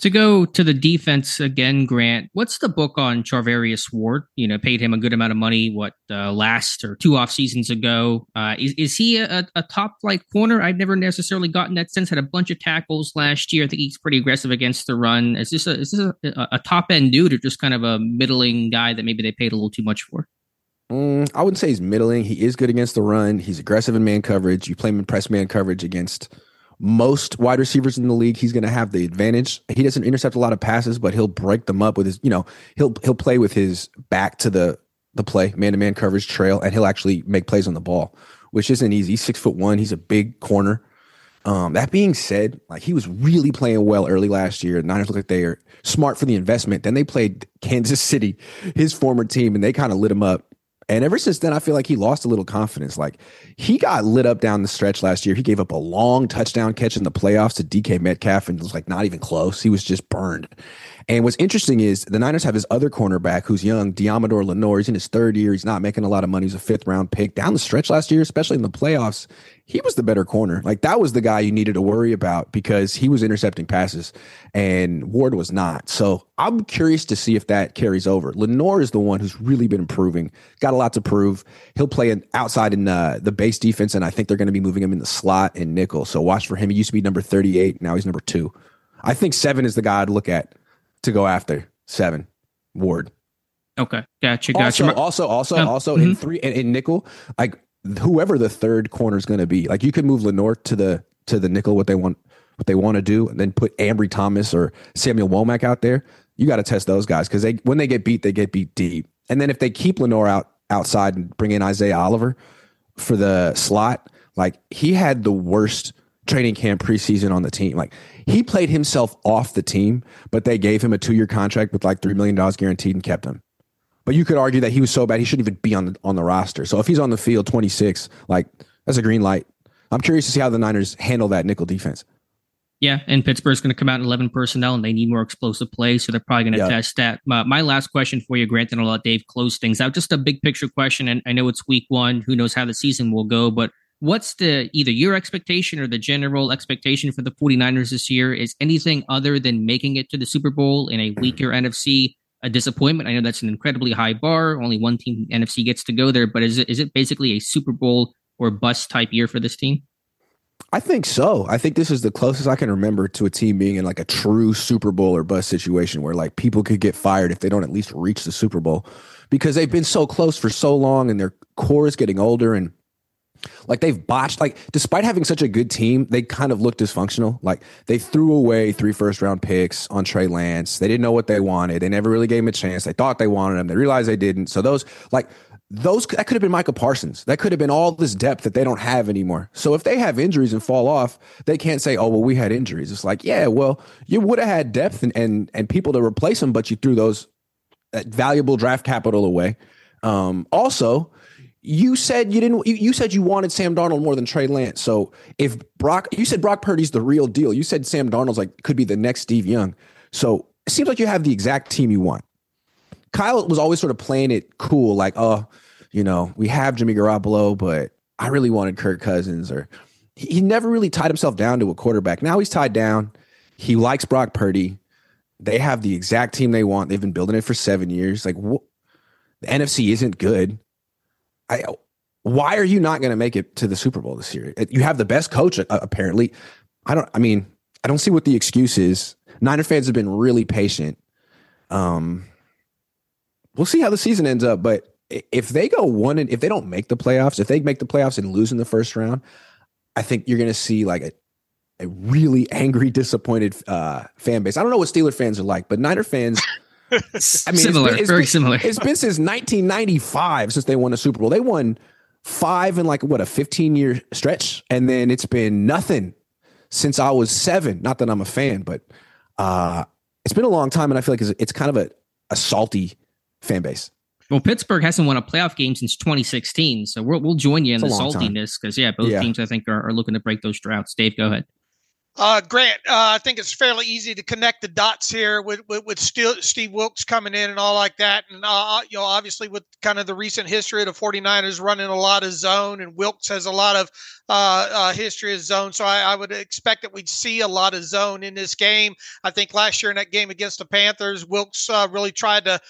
To go to the defense again, Grant, what's the book on Charvarius Ward? You know, paid him a good amount of money, last or two off seasons ago. Is he a top flight corner? I've never necessarily gotten that sense. Had a bunch of tackles last year. I think he's pretty aggressive against the run. Is this a top end dude, or just kind of a middling guy that maybe they paid a little too much for? I wouldn't say he's middling. He is good against the run. He's aggressive in man coverage. You play him in press man coverage against most wide receivers in the league. He's going to have the advantage. He doesn't intercept a lot of passes, but he'll break them up with his, he'll play with his back to the play, man-to-man coverage trail, and he'll actually make plays on the ball, which isn't easy. He's 6'1". He's a big corner. That being said, he was really playing well early last year. The Niners look like they are smart for the investment. Then they played Kansas City, his former team, and they kind of lit him up. And ever since then, I feel like he lost a little confidence. He got lit up down the stretch last year. He gave up a long touchdown catch in the playoffs to DK Metcalf and was not even close. He was just burned. And what's interesting is the Niners have his other cornerback who's young, Deommodore Lenoir. He's in his third year. He's not making a lot of money. He's a 5th round pick. Down the stretch last year, especially in the playoffs, he was the better corner. That was the guy you needed to worry about because he was intercepting passes and Ward was not. So I'm curious to see if that carries over. Lenoir is the one who's really been improving, got a lot to prove. He'll play outside in the base defense, and I think they're going to be moving him in the slot and nickel. So watch for him. He used to be number 38. Now he's number 2. I think 7 is the guy I'd look at to go after. 7, Ward. Okay. Gotcha. Also, in 3 and in nickel, whoever the third corner is going to be, you could move Lenoir to the nickel, what they want to do, and then put Ambry Thomas or Samuel Womack out there. You got to test those guys because when they get beat deep. And then if they keep Lenoir outside and bring in Isaiah Oliver for the slot, he had the worst training camp preseason on the team. He played himself off the team, but they gave him a 2-year contract with $3 million guaranteed and kept him. But you could argue that he was so bad he shouldn't even be on the roster. So if he's on the field 26, that's a green light. I'm curious to see how the Niners handle that nickel defense. Yeah, and Pittsburgh's going to come out in 11 personnel, and they need more explosive plays, so they're probably going to test that. My last question for you, Grant, and I'll let Dave close things out. Just a big picture question, and I know it's week 1. Who knows how the season will go, but what's either your expectation or the general expectation for the 49ers this year? Is anything other than making it to the Super Bowl in a weaker NFC a disappointment? I know that's an incredibly high bar. Only one team in the NFC gets to go there, but is it basically a Super Bowl or bust type year for this team? I think so. I think this is the closest I can remember to a team being in a true Super Bowl or bust situation where people could get fired if they don't at least reach the Super Bowl, because they've been so close for so long and their core is getting older, and they've botched, despite having such a good team, they kind of look dysfunctional. They threw away 3 first-round picks on Trey Lance. They didn't know what they wanted. They never really gave him a chance. They thought they wanted him. They realized they didn't. So those that could have been Micah Parsons. That could have been all this depth that they don't have anymore. So if they have injuries and fall off, they can't say, oh, well, we had injuries. It's you would have had depth and people to replace them, but you threw that valuable draft capital away. Also, you said you didn't. You said you wanted Sam Darnold more than Trey Lance. So if you said Brock Purdy's the real deal. You said Sam Darnold's could be the next Steve Young. So it seems you have the exact team you want. Kyle was always sort of playing it cool, we have Jimmy Garoppolo, but I really wanted Kirk Cousins. Or he never really tied himself down to a quarterback. Now he's tied down. He likes Brock Purdy. They have the exact team they want. They've been building it for 7 years. The NFC isn't good. Why are you not going to make it to the Super Bowl this year? You have the best coach, apparently. I don't see what the excuse is. Niner fans have been really patient. We'll see how the season ends up, but if they don't make the playoffs, if they make the playoffs and lose in the first round, I think you're going to see a really angry, disappointed fan base. I don't know what Steeler fans are like, but Niner fans... It's very similar. It's been since 1995 since they won a Super Bowl. They won 5 in a 15-year stretch, and then it's been nothing since I was 7. Not that I'm a fan, but it's been a long time, and I feel like it's kind of a salty fan base. Well, Pittsburgh hasn't won a playoff game since 2016, so we'll join you in the saltiness because both teams I think are looking to break those droughts. Dave, go ahead. Grant, I think it's fairly easy to connect the dots here with Steve Wilkes coming in and all like that. And, you know, obviously with kind of the recent history of the 49ers running a lot of zone, and Wilkes has a lot of history of zone. So I would expect that we'd see a lot of zone in this game. I think last year in that game against the Panthers, Wilkes really tried to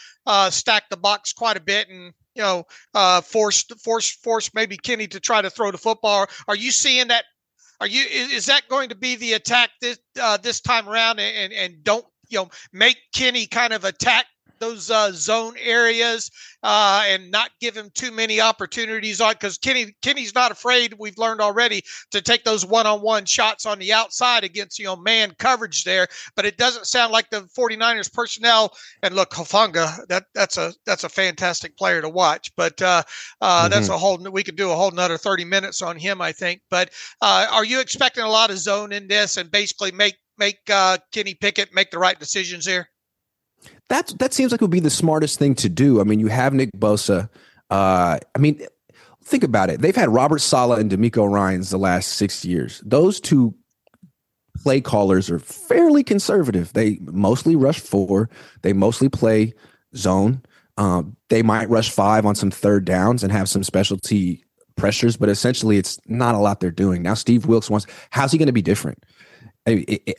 stack the box quite a bit and, you know, forced maybe Kenny to try to throw the football. Are you seeing that? Is that going to be the attack this time around? And don't, you know, make Kenny kind of attack those zone areas and not give him too many opportunities on, because Kenny's not afraid. We've learned already to take those one-on-one shots on the outside against, you know, man coverage there. But it doesn't sound like the 49ers personnel. And look, Hufanga, that's a fantastic player to watch. But that's a whole, we could do a whole nother 30 minutes on him, I think. But are you expecting a lot of zone in this and basically make Kenny Pickett make the right decisions here? That seems like it would be the smartest thing to do. I mean, you have Nick Bosa. I mean, think about it. They've had Robert Saleh and D'Amico Ryans the last 6 years. Those two play callers are fairly conservative. They mostly rush four. They mostly play zone. They might rush five on some third downs and have some specialty pressures, but essentially it's not a lot they're doing. Now Steve Wilkes wants – how's he going to be different?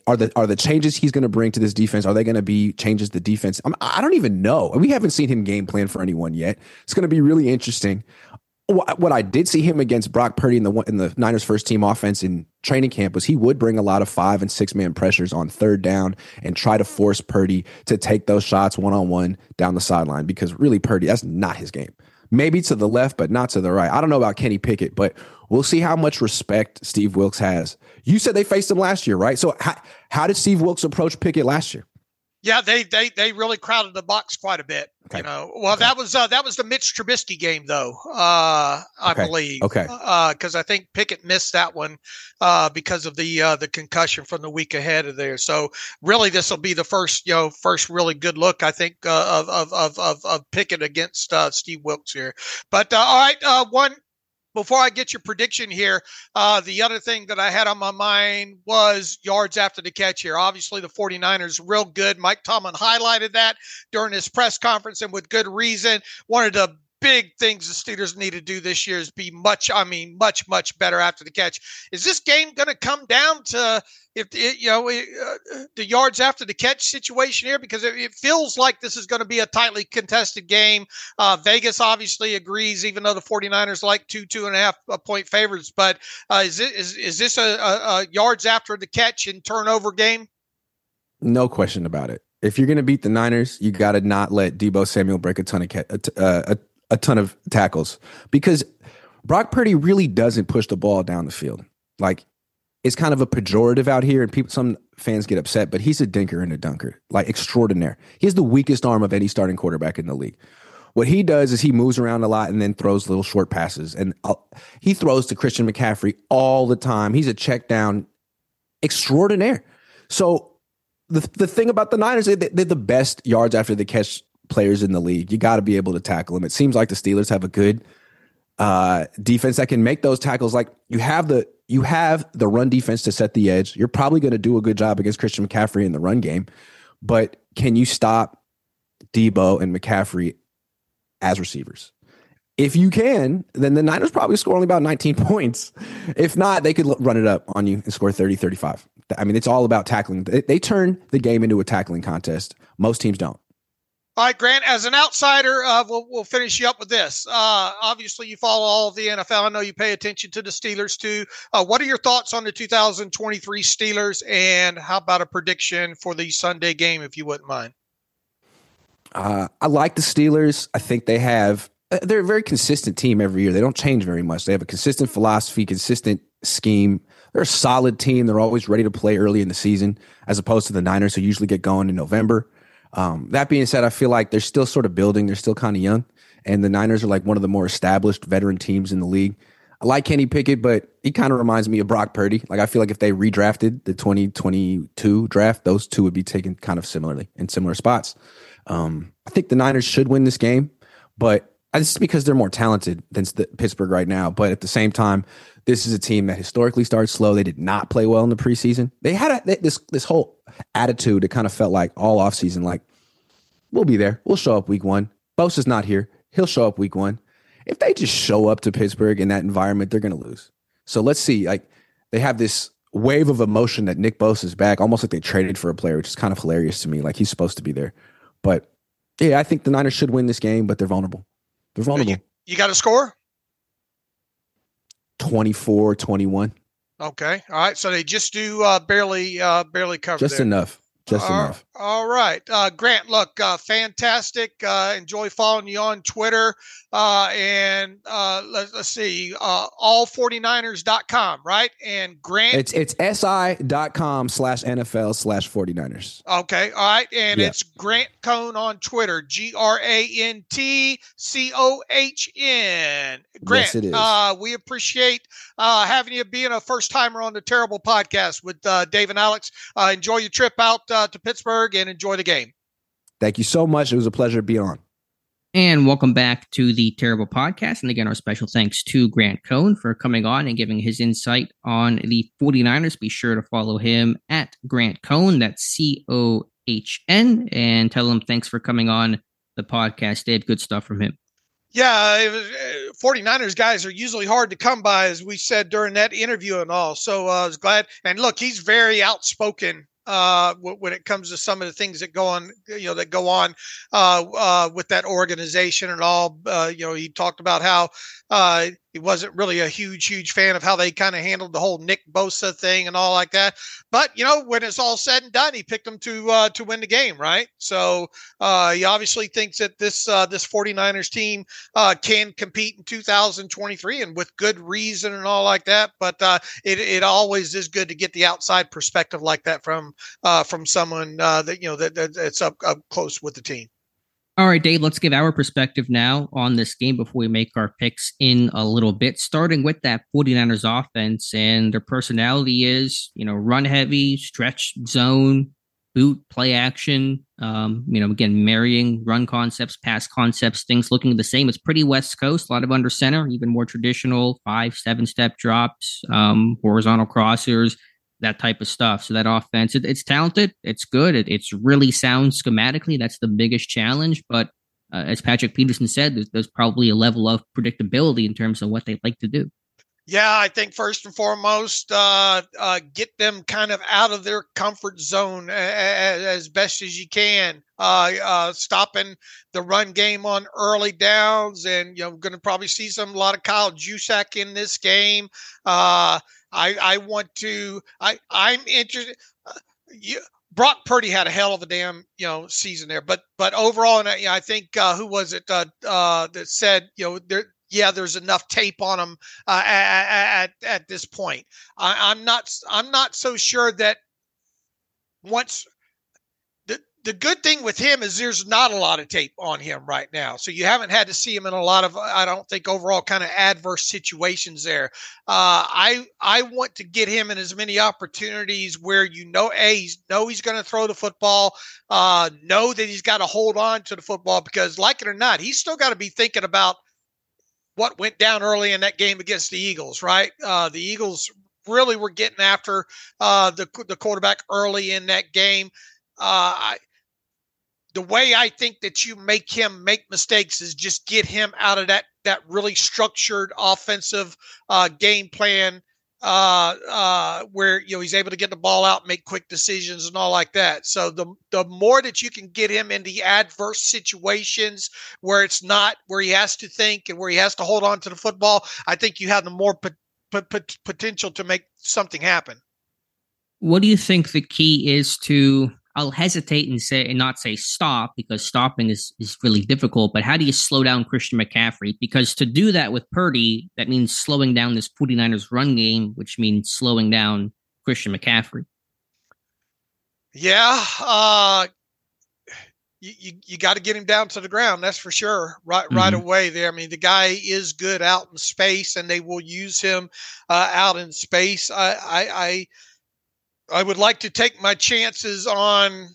Are the changes he's going to bring to this defense, are they going to be changes the defense? I don't even know. We haven't seen him game plan for anyone yet. It's going to be really interesting. What I did see him against Brock Purdy in the Niners first team offense in training camp was he would bring a lot of 5 and 6 man pressures on third down and try to force Purdy to take those shots one-on-one down the sideline, because really Purdy, that's not his game. Maybe to the left, but not to the right. I don't know about Kenny Pickett, but we'll see how much respect Steve Wilkes has. You said they faced him last year, right? So how did Steve Wilkes approach Pickett last year? Yeah, they really crowded the box quite a bit. Okay. You know, well, okay. That was the Mitch Trubisky game, though. I believe. Okay. Because I think Pickett missed that one because of the concussion from the week ahead of there. So really, this will be the first really good look, I think, of Pickett against Steve Wilkes here. But all right, one. Before I get your prediction here, the other thing that I had on my mind was yards after the catch here. Obviously, the 49ers real good. Mike Tomlin highlighted that during his press conference, and with good reason. One of the big things the Steelers need to do this year is be much better after the catch. Is this game going to come down to the yards after the catch situation here? Because it feels like this is going to be a tightly contested game. Vegas obviously agrees, even though the 49ers like 2.5 point favorites. But is this a yards after the catch and turnover game? No question about it. If you're going to beat the Niners, you got to not let Debo Samuel break a ton of tackles, because Brock Purdy really doesn't push the ball down the field. Like, it's kind of a pejorative out here, and some fans get upset, but he's a dinker and a dunker, like extraordinaire. He has the weakest arm of any starting quarterback in the league. What he does is he moves around a lot and then throws little short passes. And he throws to Christian McCaffrey all the time. He's a check down extraordinaire. So the thing about the Niners, they're the best yards after the catch players in the league. You got to be able to tackle them. It seems like the Steelers have a good defense that can make those tackles. Like, you have the run defense to set the edge. You're probably going to do a good job against Christian McCaffrey in the run game, but can you stop Debo and McCaffrey as receivers? If you can, then the Niners probably score only about 19 points. If not, they could run it up on you and score 30, 35. I mean, it's all about tackling. They turn the game into a tackling contest. Most teams don't. All right, Grant, as an outsider, we'll finish you up with this. Obviously, you follow all of the NFL. I know you pay attention to the Steelers, too. What are your thoughts on the 2023 Steelers, and how about a prediction for the Sunday game, if you wouldn't mind? I like the Steelers. I think they're a very consistent team every year. They don't change very much. They have a consistent philosophy, consistent scheme. They're a solid team. They're always ready to play early in the season, as opposed to the Niners, who usually get going in November. That being said, I feel like they're still sort of building. They're still kind of young, and the Niners are like one of the more established veteran teams in the league. I like Kenny Pickett, but he kind of reminds me of Brock Purdy. Like, I feel like if they redrafted the 2022 draft, those two would be taken kind of similarly in similar spots. I think the Niners should win this game, but It's because they're more talented than Pittsburgh right now. But at the same time, this is a team that historically starts slow. They did not play well in the preseason. They had this whole attitude that kind of felt like all offseason, like, we'll be there. We'll show up week one. Bosa's not here. He'll show up week one. If they just show up to Pittsburgh in that environment, they're going to lose. So let's see. Like, they have this wave of emotion that Nick Bosa's back, almost like they traded for a player, which is kind of hilarious to me. Like, he's supposed to be there. But, yeah, I think the Niners should win this game, but they're vulnerable. They're vulnerable. You got a score? 24-21. Okay. All right. So they just do barely cover. Just there. Enough. Just enough. All right. Grant, look, fantastic. Enjoy following you on Twitter. And let's see, all49ers.com, right? And Grant. It's SI.com/NFL/49ers. Okay. All right. And It's Grant Cohn on Twitter, GrantCohn. Grant, yes, it is. We appreciate having you being a first timer on the Terrible Podcast with Dave and Alex. Enjoy your trip out to Pittsburgh and enjoy the game. Thank you so much. It was a pleasure to be on. And welcome back to the Terrible Podcast. And again, our special thanks to Grant Cohn for coming on and giving his insight on the 49ers. Be sure to follow him at Grant Cohn. That's COHN. And tell him thanks for coming on the podcast, Dave. Good stuff from him. Yeah, 49ers guys are usually hard to come by, as we said during that interview and all. So I was glad. And look, he's very outspoken when it comes to some of the things that go on with that organization and all. He talked about how he wasn't really a huge fan of how they kind of handled the whole Nick Bosa thing and all like that. But, when it's all said and done, he picked them to win the game, right? So he obviously thinks that this 49ers team can compete in 2023, and with good reason and all like that. But it always is good to get the outside perspective like that from someone that's up close with the team. All right, Dave, let's give our perspective now on this game before we make our picks in a little bit, starting with that 49ers offense. And their personality is, run heavy, stretch zone, boot, play action. Again, marrying run concepts, pass concepts, things looking the same. It's pretty West Coast, a lot of under center, even more traditional 5-7 step drops, horizontal crossers, that type of stuff. So that offense, it's talented, it's good, it's really sound schematically. That's the biggest challenge. But as Patrick Peterson said, there's probably a level of predictability in terms of what they like to do. Yeah, I think first and foremost, get them kind of out of their comfort zone as best as you can. Stopping the run game on early downs, and going to probably see a lot of Kyle Juszczyk in this game. I'm interested. Brock Purdy had a hell of a damn, season there, but overall, and I think, who was it that said, there's enough tape on him at this point. I'm not so sure that once. The good thing with him is there's not a lot of tape on him right now. So you haven't had to see him in a lot of, I don't think, overall kind of adverse situations there. I want to get him in as many opportunities where, he's going to throw the football, know that he's got to hold on to the football, because like it or not, he's still got to be thinking about what went down early in that game against the Eagles, right? The Eagles really were getting after the quarterback early in that game. The way I think that you make him make mistakes is just get him out of that really structured offensive game plan where he's able to get the ball out, make quick decisions and all like that. So the more that you can get him in the adverse situations where it's not where he has to think and where he has to hold on to the football, I think you have the more potential to make something happen. What do you think the key is to? I'll hesitate and not say stop, because stopping is really difficult, but how do you slow down Christian McCaffrey? Because to do that with Purdy, that means slowing down this 49ers run game, which means slowing down Christian McCaffrey. Yeah. You got to get him down to the ground. That's for sure. Right away there. I mean, the guy is good out in space, and they will use him out in space. I would like to take my chances on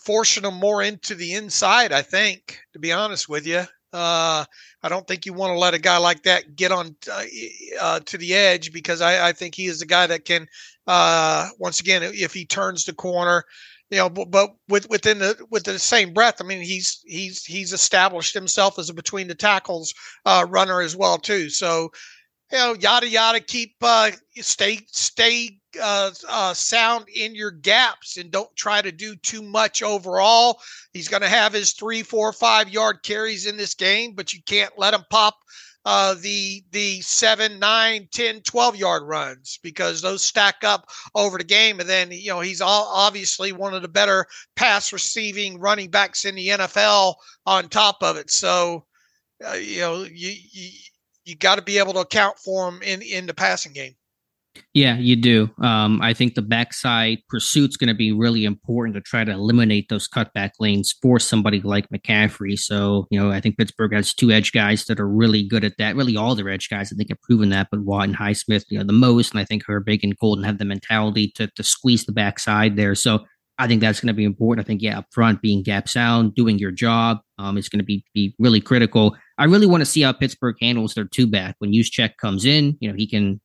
forcing them more into the inside, I think, to be honest with you. I don't think you want to let a guy like that get on to the edge, because I think he is the guy that can, once again, if he turns the corner, you know, but within the same breath, I mean, he's established himself as a between the tackles runner as well too. So, you know, yada yada. Keep stay sound in your gaps, and don't try to do too much overall. He's going to have his 3, 4, 5 yard carries in this game, but you can't let him pop the 7, 9, 10, 12 yard runs, because those stack up over the game. And then, you know, he's obviously one of the better pass receiving running backs in the NFL on top of it. So, you know, you got to be able to account for him in the passing game. Yeah, you do. I think the backside pursuit's going to be really important to try to eliminate those cutback lanes for somebody like McCaffrey. So, you know, I think Pittsburgh has two edge guys that are really good at that. Really, all their edge guys, I think, have proven that. But Watt and Highsmith, you know, the most, and I think Herbig and Golden have the mentality to squeeze the backside there. So I think that's going to be important. I think, yeah, up front, being gap sound, doing your job is going to be really critical. I really want to see how Pittsburgh handles their two back. When Juszczyk comes in, you know, he can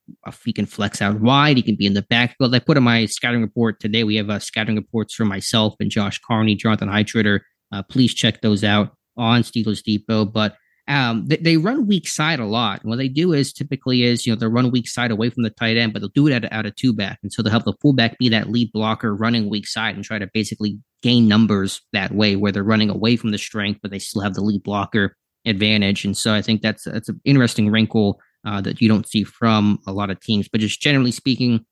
flex out wide. He can be in the backfield. I put in my scouting report today. We have scouting reports from myself and Josh Carney, Jonathan Heitritter. Please check those out on Steelers Depot. But they run weak side a lot. And what they do is typically, you know, they run weak side away from the tight end, but they'll do it out of two back. And so they'll have the fullback be that lead blocker running weak side and try to basically gain numbers that way, where they're running away from the strength, but they still have the lead blocker advantage. And so I think that's an interesting wrinkle that you don't see from a lot of teams. But just generally speaking,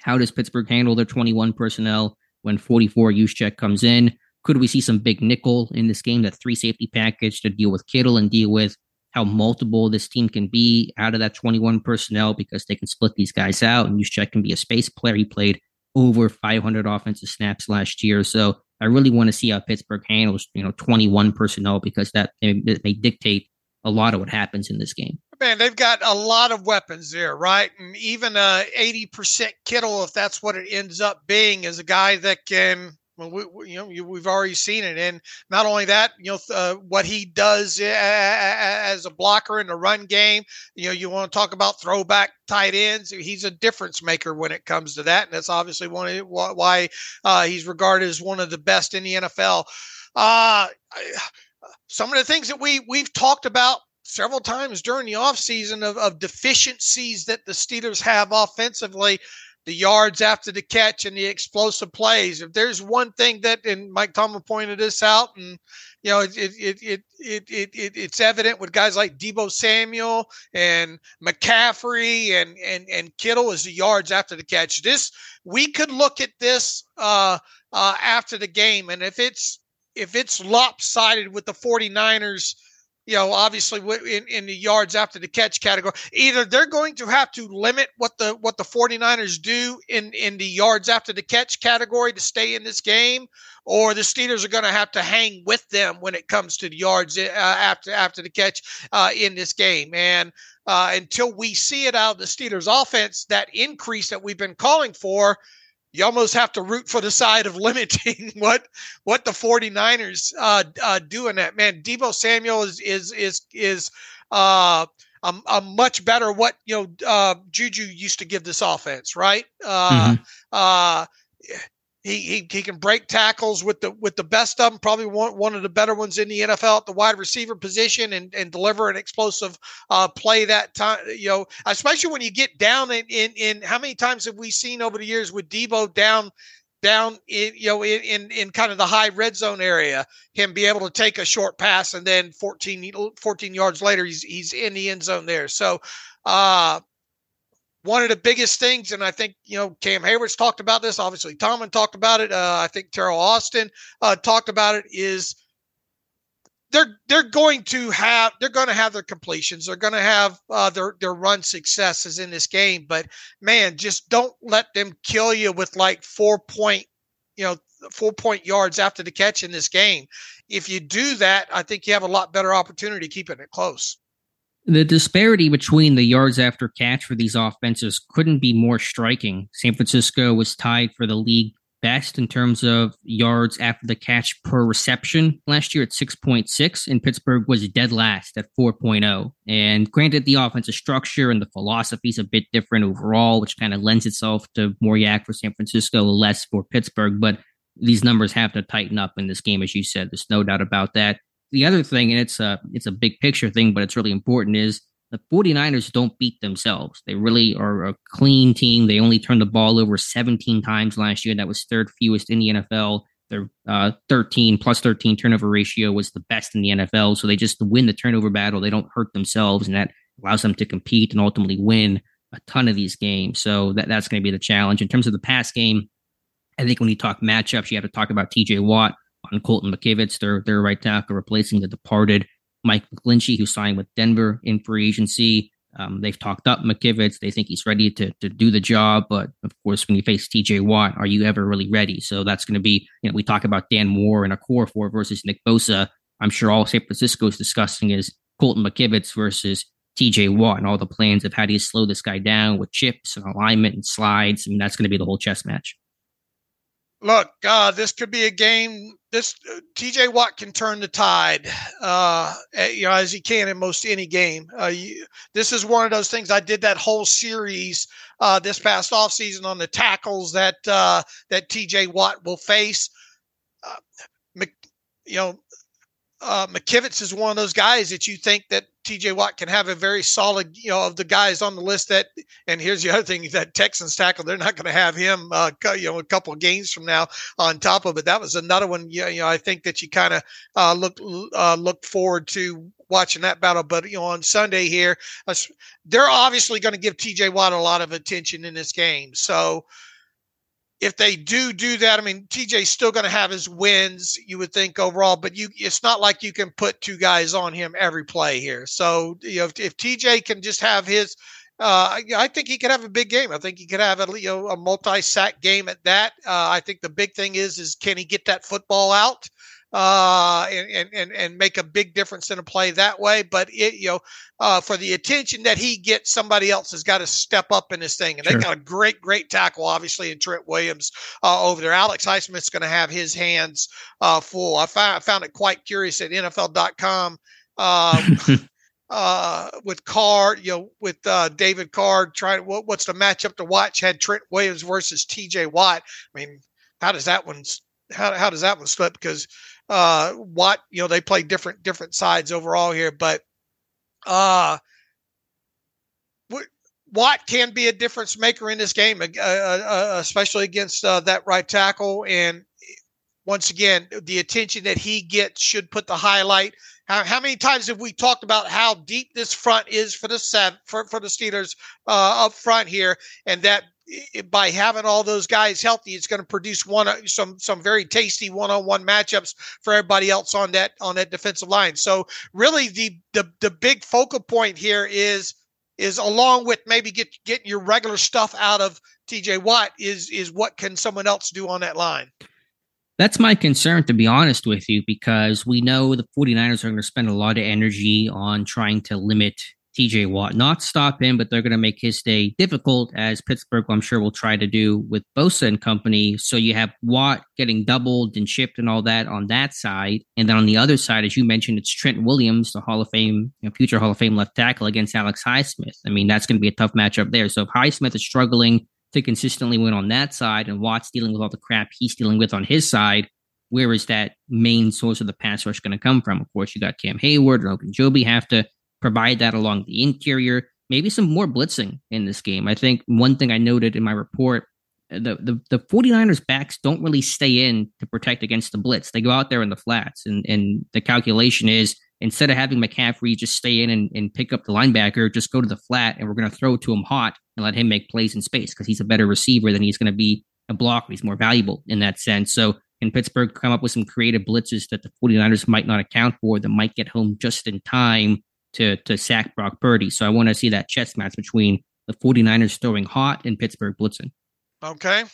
how does Pittsburgh handle their 21 personnel when 44 Juszczyk comes in? Could we see some big nickel in this game, that three safety package to deal with Kittle and deal with how multiple this team can be out of that 21 personnel, because they can split these guys out, and Juszczyk can be a space player. He played over 500 offensive snaps last year. So I really want to see how Pittsburgh handles, you know, 21 personnel, because that they dictate a lot of what happens in this game. Man, they've got a lot of weapons there, right? And even 80% Kittle, if that's what it ends up being, is a guy that can. Well, we've already seen it, and not only that, you know, what he does as a blocker in the run game. You know, you want to talk about throwback tight ends. He's a difference maker when it comes to that, and that's obviously why he's regarded as one of the best in the NFL. Some of the things that we've talked about several times during the offseason of deficiencies that the Steelers have offensively. The yards after the catch and the explosive plays. If there's one thing that, and Mike Tomlin pointed this out, and you know it's evident with guys like Debo Samuel and McCaffrey and Kittle, is the yards after the catch. This, we could look at this after the game, and if it's lopsided with the 49ers. You know, obviously in the yards after the catch category, either they're going to have to limit what the 49ers do in the yards after the catch category to stay in this game, or the Steelers are going to have to hang with them when it comes to the yards after the catch in this game. And until we see it out of the Steelers offense, that increase that we've been calling for, you almost have to root for the side of limiting what the 49ers do in that. Man, Debo Samuel is a much better what, you know, Juju used to give this offense, right? He can break tackles with the best of them, probably one of the better ones in the NFL at the wide receiver position, and deliver an explosive play that time. You know, especially when you get down in how many times have we seen over the years with Debo down in, you know, in kind of the high red zone area, him be able to take a short pass, and then 14 yards later he's in the end zone there. So one of the biggest things, and I think, you know, Cam Hayward's talked about this. Obviously, Tomlin talked about it. I think Teryl Austin talked about it. Is they're going to have their completions. They're going to have their run successes in this game. But man, just don't let them kill you with like 4 point yards after the catch in this game. If you do that, I think you have a lot better opportunity keeping it close. The disparity between the yards after catch for these offenses couldn't be more striking. San Francisco was tied for the league best in terms of yards after the catch per reception last year at 6.6, and Pittsburgh was dead last at 4.0. And granted, the offensive structure and the philosophy is a bit different overall, which kind of lends itself to more yak for San Francisco, less for Pittsburgh. But these numbers have to tighten up in this game, as you said. There's no doubt about that. The other thing, and it's a big picture thing, but it's really important, is the 49ers don't beat themselves. They really are a clean team. They only turned the ball over 17 times last year. That was third fewest in the NFL. Their plus 13 turnover ratio was the best in the NFL. So they just win the turnover battle. They don't hurt themselves, and that allows them to compete and ultimately win a ton of these games. So that's going to be the challenge. In terms of the pass game, I think when you talk matchups, you have to talk about TJ Watt on Colton McKivitz, their right tackle, replacing the departed Mike McGlinchey, who signed with Denver in free agency. They've talked up McKivitz. They think he's ready to do the job. But of course, when you face TJ Watt, are you ever really ready? So that's going to be, we talk about Dan Moore and a core four versus Nick Bosa. I'm sure all San Francisco is discussing is Colton McKivitz versus TJ Watt and all the plans of how do you slow this guy down with chips and alignment and slides. I mean, that's going to be the whole chess match. Look, this could be a game. This TJ Watt can turn the tide, as he can in most any game. This is one of those things. I did that whole series this past offseason on the tackles that TJ Watt will face. McKivitz is one of those guys that you think that TJ Watt can have a very solid, of the guys on the list that, and here's the other thing, that Texans tackle, they're not going to have him, a couple of games from now on top of it. That was another one, I think that you kind of look forward to watching that battle. But, on Sunday here, they're obviously going to give TJ Watt a lot of attention in this game. So, if they do that, I mean, TJ's still going to have his wins, you would think, overall, but it's not like you can put two guys on him every play here. So, if TJ can just have his, I think he could have a big game. I think he could have a multi-sack game at that. I think the big thing is can he get that football out and make a big difference in a play that way? But for the attention that he gets, somebody else has got to step up in this thing. And Sure. They got a great tackle, obviously, in Trent Williams over there. Alex Highsmith's going to have his hands full. I found it quite curious at NFL.com with Carr, with David Carr trying. What's the matchup to watch? Had Trent Williams versus T.J. Watt. I mean, how does that one slip? Because Watt, they play different sides overall here, but Watt can be a difference maker in this game, especially against that right tackle. And once again, the attention that he gets should put the highlight. How many times have we talked about how deep this front is for the Steelers up front here, and that by having all those guys healthy, it's going to produce some very tasty one-on-one matchups for everybody else on that defensive line. So really the big focal point here is along with maybe getting your regular stuff out of TJ Watt is what can someone else do on that line? That's my concern, to be honest with you, because we know the 49ers are going to spend a lot of energy on trying to limit TJ Watt, not stop him, but they're going to make his day difficult, as Pittsburgh, I'm sure, will try to do with Bosa and company. So you have Watt getting doubled and chipped and all that on that side. And then on the other side, as you mentioned, it's Trent Williams, the Hall of Fame, future Hall of Fame left tackle, against Alex Highsmith. I mean, that's going to be a tough matchup there. So if Highsmith is struggling to consistently win on that side and Watt's dealing with all the crap he's dealing with on his side, where is that main source of the pass rush going to come from? Of course, you got Cam Hayward and Ogunjobi have to provide that along the interior, maybe some more blitzing in this game. I think one thing I noted in my report, the 49ers backs don't really stay in to protect against the blitz. They go out there in the flats, and the calculation is, instead of having McCaffrey just stay in and pick up the linebacker, just go to the flat, and we're going to throw to him hot and let him make plays in space, because he's a better receiver than he's going to be a blocker. He's more valuable in that sense. So can Pittsburgh come up with some creative blitzes that the 49ers might not account for that might get home just in time to sack Brock Purdy? So I want to see that chess match between the 49ers throwing hot and Pittsburgh blitzing. Okay.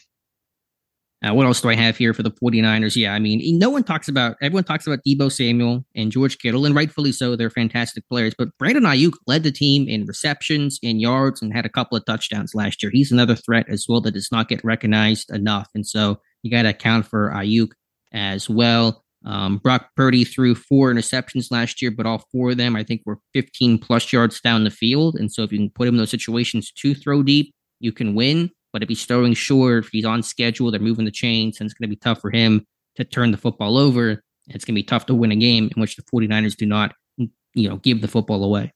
What else do I have here for the 49ers? Yeah, I mean, everyone talks about Debo Samuel and George Kittle, and rightfully so. They're fantastic players. But Brandon Aiyuk led the team in receptions, in yards, and had a couple of touchdowns last year. He's another threat as well that does not get recognized enough. And so You got to account for Aiyuk as well. Brock Purdy threw 4 interceptions last year, but all 4 of them, I think, were 15-plus yards down the field. And so if you can put him in those situations to throw deep, you can win. But if he's throwing short, if he's on schedule, they're moving the chains, and it's going to be tough for him to turn the football over. It's going to be tough to win a game in which the 49ers do not, give the football away.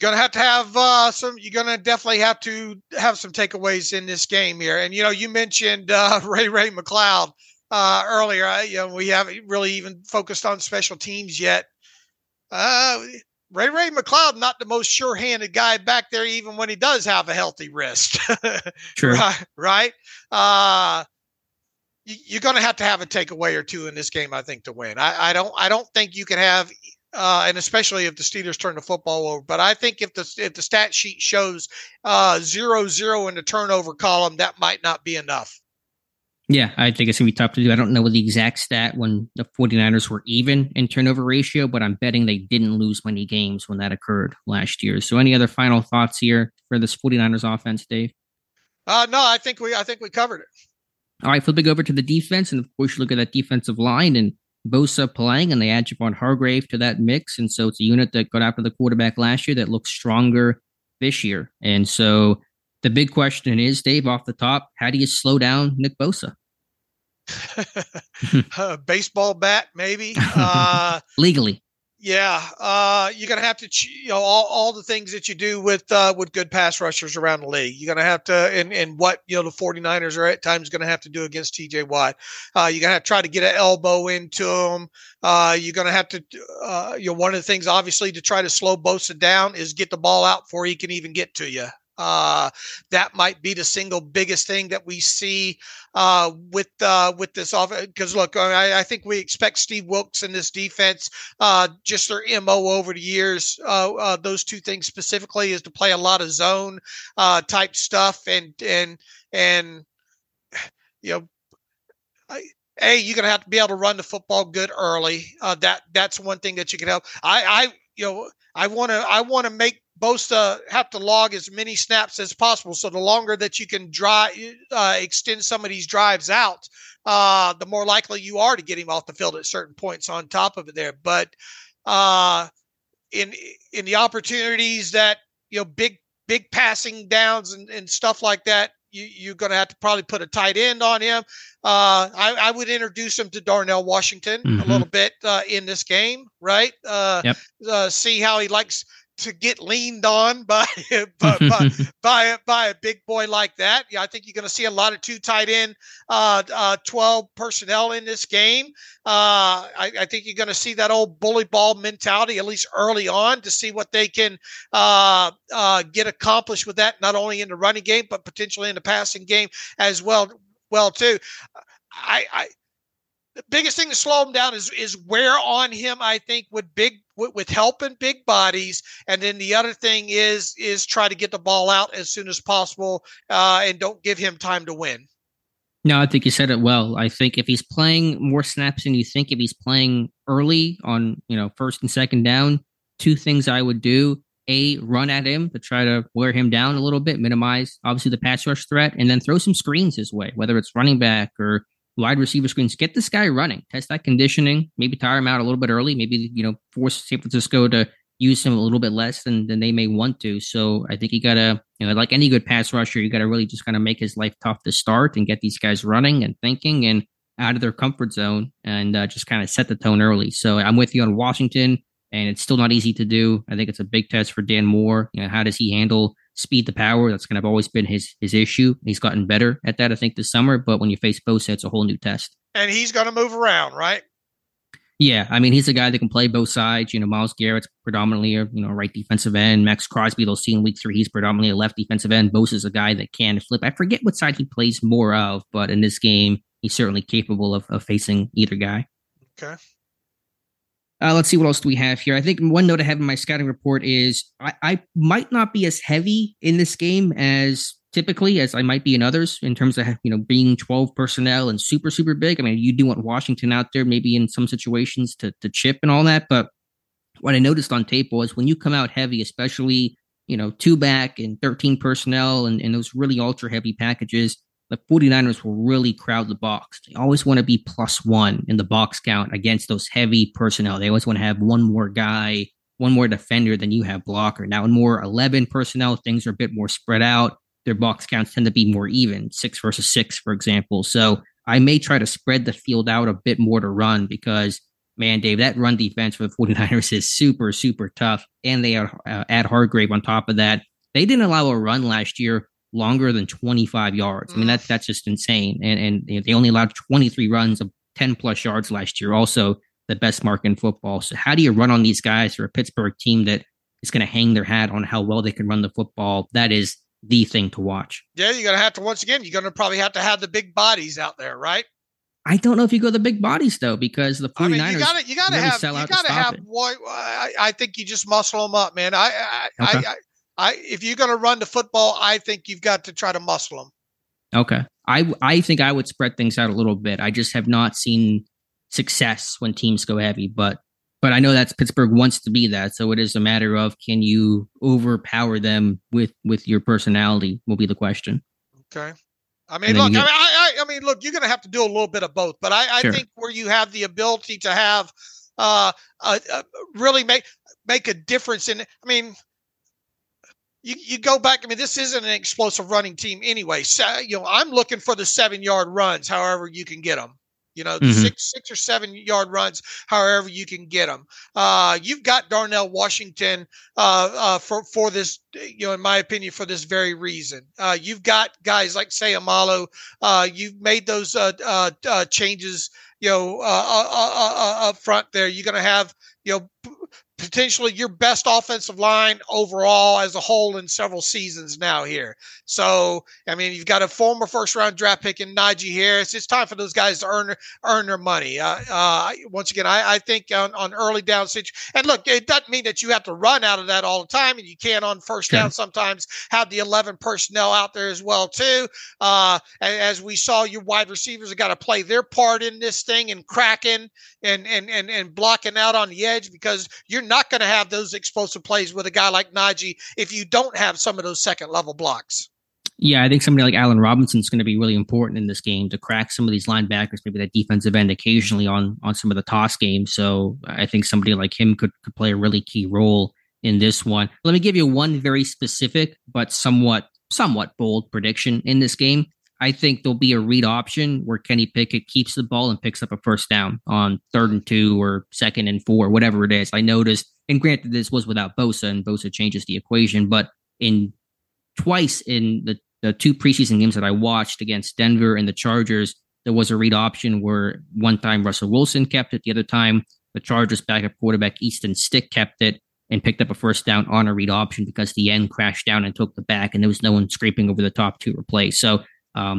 Gonna have to have some. You're gonna definitely have to have some takeaways in this game here. And you mentioned Ray McLeod earlier. We haven't really even focused on special teams yet. Ray McLeod, not the most sure-handed guy back there, even when he does have a healthy wrist. True. Right. You're gonna have to have a takeaway or two in this game, I think, to win. I don't think you can have. And especially if the Steelers turn the football over. But I think if the stat sheet shows 0-0 in the turnover column, that might not be enough. Yeah, I think it's going to be tough to do. I don't know the exact stat when the 49ers were even in turnover ratio, but I'm betting they didn't lose many games when that occurred last year. So any other final thoughts here for this 49ers offense, Dave? No, I think we covered it. All right, flipping over to the defense, and of course you look at that defensive line and Bosa playing, and they add Javon Hargrave to that mix. And so it's a unit that got after the quarterback last year that looks stronger this year. And so the big question is, Dave, off the top, how do you slow down Nick Bosa? Baseball bat, maybe. Legally. Yeah. You're going to have to, all the things that you do with good pass rushers around the league, you're going to have to, and what, the 49ers are at times going to have to do against TJ Watt. You're going to have to try to get an elbow into him. You're going to have to, one of the things obviously to try to slow Bosa down is get the ball out before he can even get to you. That might be the single biggest thing that we see with this offense. Because look, I think we expect Steve Wilkes in this defense. Just their MO over the years, those two things specifically, is to play a lot of zone type stuff, and you're gonna have to be able to run the football good early. That's one thing that you can help. I want to make Bosa have to log as many snaps as possible. So the longer that you can extend some of these drives out, the more likely you are to get him off the field at certain points on top of it there. But in the opportunities that, big passing downs and stuff like that, you're going to have to probably put a tight end on him. I would introduce him to Darnell Washington a little bit in this game, right? See how he likes to get leaned on by a big boy like that. Yeah, I think you're going to see a lot of 2 tight end 12 personnel in this game. I think you're going to see that old bully ball mentality, at least early on, to see what they can get accomplished with that, not only in the running game, but potentially in the passing game as well too. The biggest thing to slow him down is wear on him, I think, with helping big bodies. And then the other thing is try to get the ball out as soon as possible and don't give him time to win. No, I think you said it well. I think if he's playing more snaps than you think, if he's playing early on, first and second down, 2 things I would do. A, run at him to try to wear him down a little bit, minimize, obviously, the pass rush threat, and then throw some screens his way, whether it's running back or wide receiver screens. Get this guy running, test that conditioning, maybe tire him out a little bit early, maybe, force San Francisco to use him a little bit less than they may want to. So I think you got to, like any good pass rusher, you got to really just kind of make his life tough to start and get these guys running and thinking and out of their comfort zone and just kind of set the tone early. So I'm with you on Washington, and it's still not easy to do. I think it's a big test for Dan Moore. How does he handle speed to power? That's kind of always been his issue. He's gotten better at that, I think, this summer. But when you face Bosa, it's a whole new test. And he's going to move around, right? Yeah. I mean, he's a guy that can play both sides. Myles Garrett's predominantly a right defensive end. Max Crosby, they'll see in week 3, he's predominantly a left defensive end. Bosa's a guy that can flip. I forget what side he plays more of, but in this game, he's certainly capable of facing either guy. Okay. Let's see what else do we have here. I think one note I have in my scouting report is I might not be as heavy in this game as typically as I might be in others in terms of, being 12 personnel and super, super big. I mean, you do want Washington out there maybe in some situations to chip and all that. But what I noticed on tape was when you come out heavy, especially, 2 back and 13 personnel and those really ultra heavy packages, the 49ers will really crowd the box. They always want to be plus one in the box count against those heavy personnel. They always want to have one more guy, one more defender than you have blocker. Now in more 11 personnel, things are a bit more spread out. Their box counts tend to be more even, 6 versus 6, for example. So I may try to spread the field out a bit more to run because, man, Dave, that run defense for the 49ers is super, super tough. And they add Hargrave on top of that. They didn't allow a run last year longer than 25 yards. I mean, that's just insane. And they only allowed 23 runs of 10 plus yards last year. Also the best mark in football. So how do you run on these guys for a Pittsburgh team that is going to hang their hat on how well they can run the football? That is the thing to watch. Yeah. You're going to have to, once again, you're going to probably have to have the big bodies out there, right? I don't know if you go the big bodies though, because the 49ers, I mean, you gotta have one. I think you just muscle them up, man. If you're going to run the football, I think you've got to try to muscle them. Okay. I think I would spread things out a little bit. I just have not seen success when teams go heavy, but I know that's Pittsburgh wants to be that. So it is a matter of, can you overpower them with your personality will be the question. Okay. I mean, look, you're going to have to do a little bit of both, but I think where you have the ability to have really make a difference in, I mean, You go back. I mean, this isn't an explosive running team anyway. So, you know, I'm looking for the 7-yard runs, however you can get them. You know, the six or 7-yard runs, however you can get them. You've got Darnell Washington for this, you know, in my opinion, for this very reason. You've got guys like, say, Amalo. You've made those changes, you know, up front there. You're going to have, you know, potentially your best offensive line overall as a whole in several seasons now here. So, I mean, you've got a former first-round draft pick in Najee Harris. It's time for those guys to earn their money. Once again, I think on early down situations, and look, it doesn't mean that you have to run out of that all the time, and you can on first down sometimes have the 11 personnel out there as well too. As we saw, your wide receivers have got to play their part in this thing and cracking and blocking out on the edge, because you're not going to have those explosive plays with a guy like Najee if you don't have some of those second level blocks. Yeah, I think somebody like Allen Robinson is going to be really important in this game to crack some of these linebackers, maybe that defensive end occasionally on some of the toss games. So I think somebody like him could play a really key role in this one. Let me give you one very specific but somewhat bold prediction in this game. I think there'll be a read option where Kenny Pickett keeps the ball and picks up a first down on 3rd and 2 or 2nd and 4, whatever it is. I noticed, and granted this was without Bosa, and Bosa changes the equation, but twice in the 2 preseason games that I watched against Denver and the Chargers, there was a read option where one time Russell Wilson kept it, the other time the Chargers backup quarterback Easton Stick kept it and picked up a first down on a read option because the end crashed down and took the back, and there was no one scraping over the top to replace. So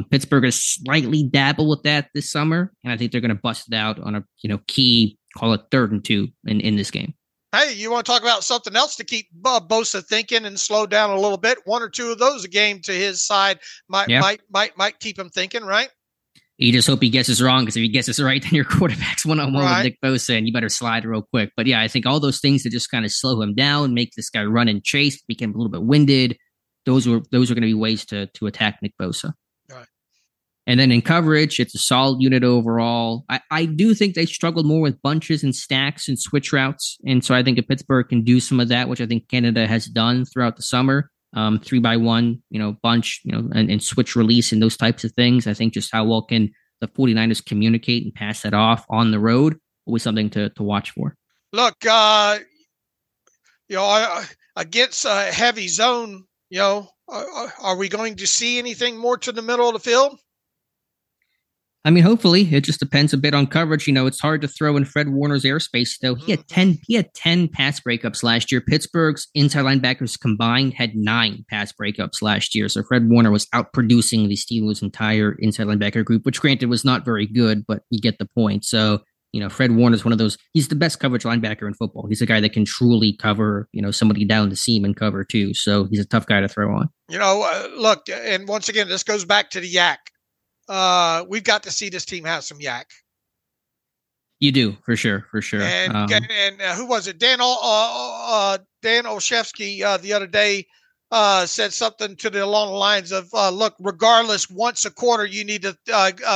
Pittsburgh has slightly dabbled with that this summer, and I think they're going to bust it out on a key, call it 3rd and 2 in this game. Hey, you want to talk about something else to keep Bosa thinking and slow down a little bit? 1 or 2 of those a game to his side might keep him thinking, right? You just hope he guesses wrong, because if he guesses right, then your quarterback's one-on-one with Nick Bosa, and you better slide real quick. But yeah, I think all those things that just kind of slow him down, make this guy run and chase, become a little bit winded. Those are going to be ways to attack Nick Bosa. And then in coverage, it's a solid unit overall. I do think they struggled more with bunches and stacks and switch routes. And so I think if Pittsburgh can do some of that, which I think Canada has done throughout the summer, 3-by-1, bunch, and switch release and those types of things. I think just how well can the 49ers communicate and pass that off on the road was something to watch for. Look, against a heavy zone, are we going to see anything more to the middle of the field? I mean, hopefully. It just depends a bit on coverage. It's hard to throw in Fred Warner's airspace, though. He had 10 pass breakups last year. Pittsburgh's inside linebackers combined had 9 pass breakups last year. So Fred Warner was outproducing the Steelers' entire inside linebacker group, which granted was not very good, but you get the point. So, Fred Warner's one of those. He's the best coverage linebacker in football. He's a guy that can truly cover, somebody down the seam and cover too. So he's a tough guy to throw on. Look, and once again, this goes back to the yak. We've got to see this team have some yak. You do, for sure. And who was it? Dan Olszewski the other day said something to the along the lines of, look, regardless, once a quarter, you need to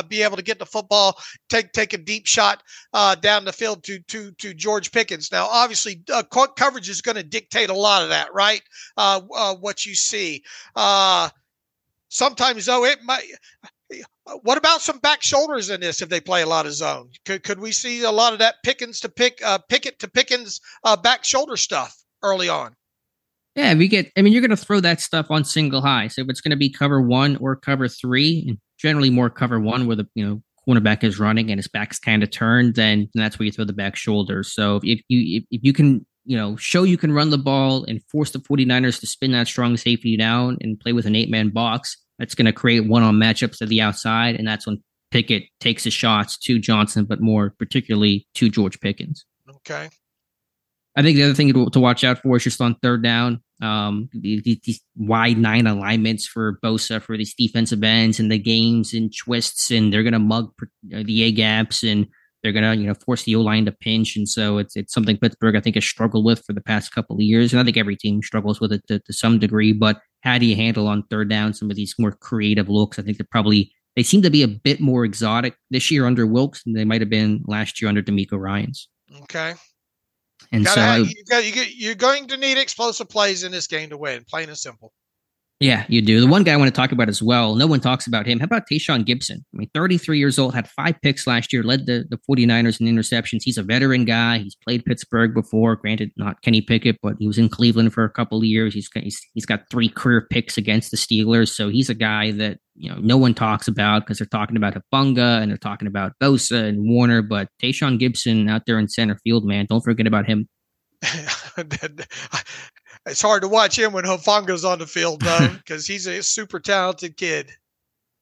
be able to get the football, take a deep shot down the field to George Pickens. Now, obviously, coverage is going to dictate a lot of that, right? What you see. Sometimes, though, it might. What about some back shoulders in this if they play a lot of zone? Could we see a lot of that Pickett to Pickens back shoulder stuff early on? Yeah, you're going to throw that stuff on single high. So if it's going to be cover one or cover three, and generally more cover one where the cornerback is running and his back's kind of turned, then that's where you throw the back shoulder. So if you can show you can run the ball and force the 49ers to spin that strong safety down and play with an 8-man box, that's going to create one-on matchups to the outside, and that's when Pickett takes his shots to Johnson, but more particularly to George Pickens. Okay. I think the other thing to watch out for is just on third down, these wide 9 alignments for Bosa for these defensive ends and the games and twists, and they're going to mug the A gaps and they're going to force the O line to pinch, and so it's something Pittsburgh I think has struggled with for the past couple of years, and I think every team struggles with it to some degree. But how do you handle on third down some of these more creative looks? I think they seem to be a bit more exotic this year under Wilkes than they might have been last year under DeMeco Ryans. Okay, and you're going to need explosive plays in this game to win, plain and simple. Yeah, you do. The one guy I want to talk about as well, no one talks about him. How about Tayshaun Gibson? 33 years old, had 5 picks last year, led the 49ers in interceptions. He's a veteran guy. He's played Pittsburgh before. Granted, not Kenny Pickett, but he was in Cleveland for a couple of years. He's got 3 career picks against the Steelers. So he's a guy that no one talks about because they're talking about Hufanga and they're talking about Bosa and Warner. But Tayshaun Gibson out there in center field, man, don't forget about him. It's hard to watch him when Hufanga's on the field, though, because he's a super talented kid.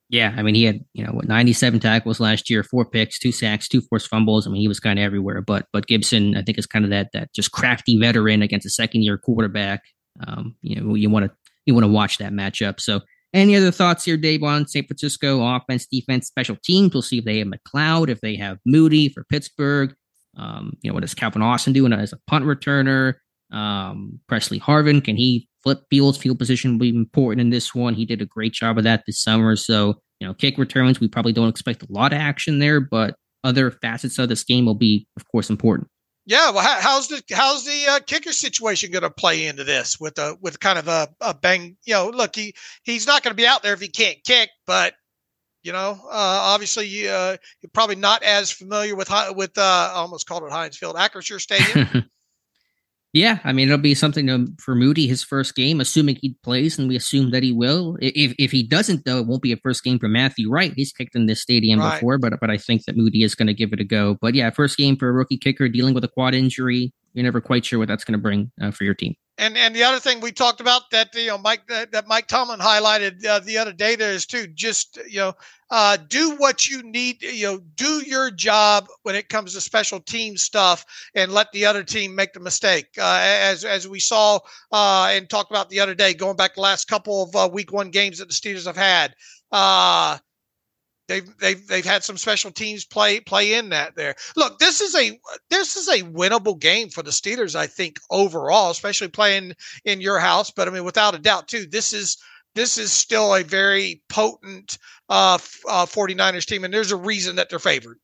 Yeah, he had 97 tackles last year, 4 picks, 2 sacks, 2 forced fumbles. He was kind of everywhere. But Gibson, I think, is kind of that just crafty veteran against a second-year quarterback. You want to watch that matchup. So, any other thoughts here, Dave, on San Francisco offense, defense, special teams? We'll see if they have McLeod, if they have Moody for Pittsburgh. What does Calvin Austin do as a punt returner? Presley Harvin, can he flip fields? Field position will be important in this one. He did a great job of that this summer. So, kick returns, we probably don't expect a lot of action there, but other facets of this game will be, of course, important. Yeah. Well, how's the kicker situation going to play into this with kind of a bang, look, he's not going to be out there if he can't kick, but obviously you're probably not as familiar with I almost called it Heinz Field, Acrisure Stadium. Yeah, it'll be something for Moody, his first game, assuming he plays, and we assume that he will. If he doesn't, though, it won't be a first game for Matthew Wright. He's kicked in this stadium before, but I think that Moody is going to give it a go. But yeah, first game for a rookie kicker dealing with a quad injury. You're never quite sure what that's going to bring for your team. And the other thing we talked about that Mike Tomlin highlighted the other day there is too. Just do what you need. Do your job when it comes to special team stuff, and let the other team make the mistake. As we saw and talked about the other day, going back the last couple of Week 1 games that the Steelers have had. They've had some special teams play in that there. Look, this is a winnable game for the Steelers, I think, overall, especially playing in your house. But without a doubt, too, this is still a very potent 49ers team, and there's a reason that they're favored.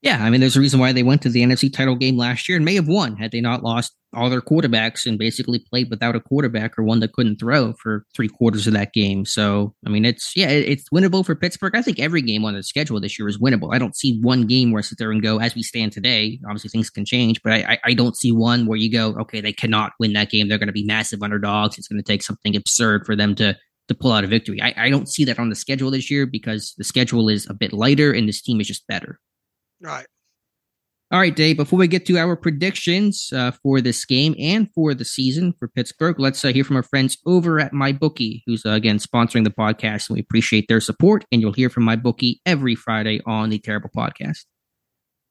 Yeah, there's a reason why they went to the NFC title game last year and may have won had they not lost all their quarterbacks and basically played without a quarterback or one that couldn't throw for 3/4 of that game. So, it's winnable for Pittsburgh. I think every game on the schedule this year is winnable. I don't see one game where I sit there and go, as we stand today, obviously things can change, but I don't see one where you go, okay, they cannot win that game. They're going to be massive underdogs. It's going to take something absurd for them to pull out a victory. I don't see that on the schedule this year because the schedule is a bit lighter and this team is just better. Right. All right, Dave, before we get to our predictions for this game and for the season for Pittsburgh, let's hear from our friends over at MyBookie, who's, again, sponsoring the podcast, and we appreciate their support, and you'll hear from MyBookie every Friday on the Terrible Podcast.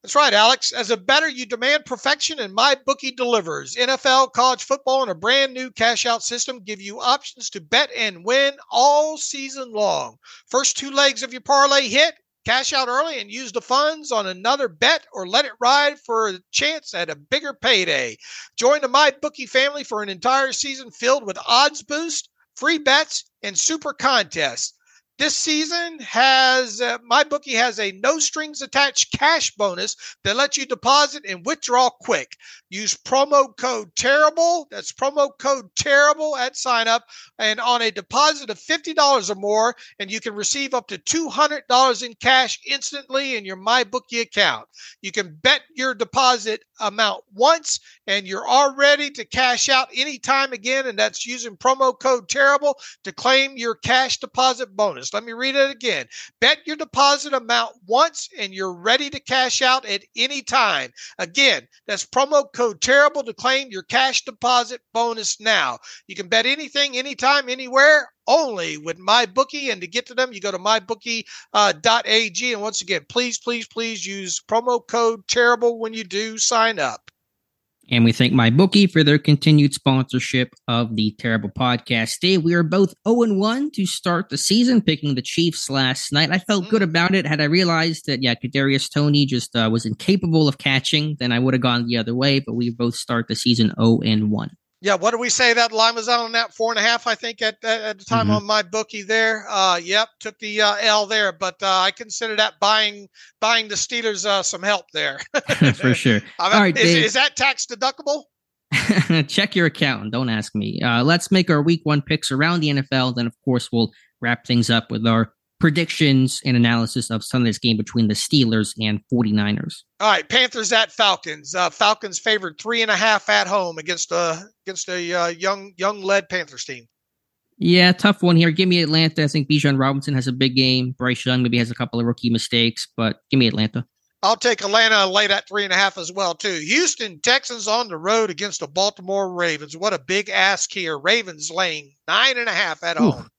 That's right, Alex. As a bettor, you demand perfection, and MyBookie delivers. NFL, college football, and a brand new cash-out system give you options to bet and win all season long. First 2 legs of your parlay hit, Cash out early and use the funds on another bet or let it ride for a chance at a bigger payday. Join the MyBookie family for an entire season filled with odds boost, free bets, and super contests. This season, MyBookie has a no-strings-attached cash bonus that lets you deposit and withdraw quick. Use promo code TERRIBLE, that's promo code TERRIBLE at sign-up, and on a deposit of $50 or more, and you can receive up to $200 in cash instantly in your MyBookie account. You can bet your deposit amount once, and you're all ready to cash out anytime again, and that's using promo code TERRIBLE to claim your cash deposit bonus. Let me read it again. Bet your deposit amount once and you're ready to cash out at any time. Again, that's promo code TERRIBLE to claim your cash deposit bonus now. You can bet anything, anytime, anywhere, only with MyBookie. And to get to them, you go to mybookie.ag. And once again, please, please, please use promo code TERRIBLE when you do sign up. And we thank MyBookie for their continued sponsorship of the Terrible Podcast. Dave, we are both 0-1 to start the season, picking the Chiefs last night. I felt good about it. Had I realized that, Kadarius Toney just was incapable of catching, then I would have gone the other way. But we both start the season 0-1. Yeah, what did we say? That line was out on that 4.5, I think, at the time on MyBookie there. Took the L there, but I consider that buying the Steelers some help there. For sure. All right, is that tax deductible? Check your accountant. Don't ask me. Let's make our Week 1 picks around the NFL. Then, of course, we'll wrap things up with our predictions and analysis of Sunday's game between the Steelers and 49ers. All right, Panthers at Falcons. Falcons favored 3.5 at home against a young-led Panthers team. Yeah, tough one here. Give me Atlanta. I think Bijan Robinson has a big game. Bryce Young maybe has a couple of rookie mistakes, but give me Atlanta. I'll take Atlanta late at 3.5 as well, too. Houston Texans on the road against the Baltimore Ravens. What a big ask here. Ravens laying 9.5 at home.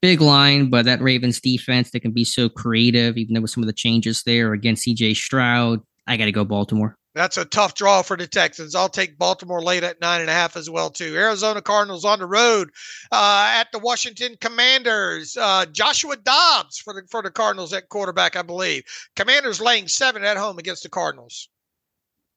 Big line, but that Ravens defense that can be so creative, even though with some of the changes there against CJ Stroud, I got to go Baltimore. That's a tough draw for the Texans. I'll take Baltimore late at 9.5 as well, too. Arizona Cardinals on the road at the Washington Commanders. Joshua Dobbs for the Cardinals at quarterback, I believe. Commanders laying 7 at home against the Cardinals.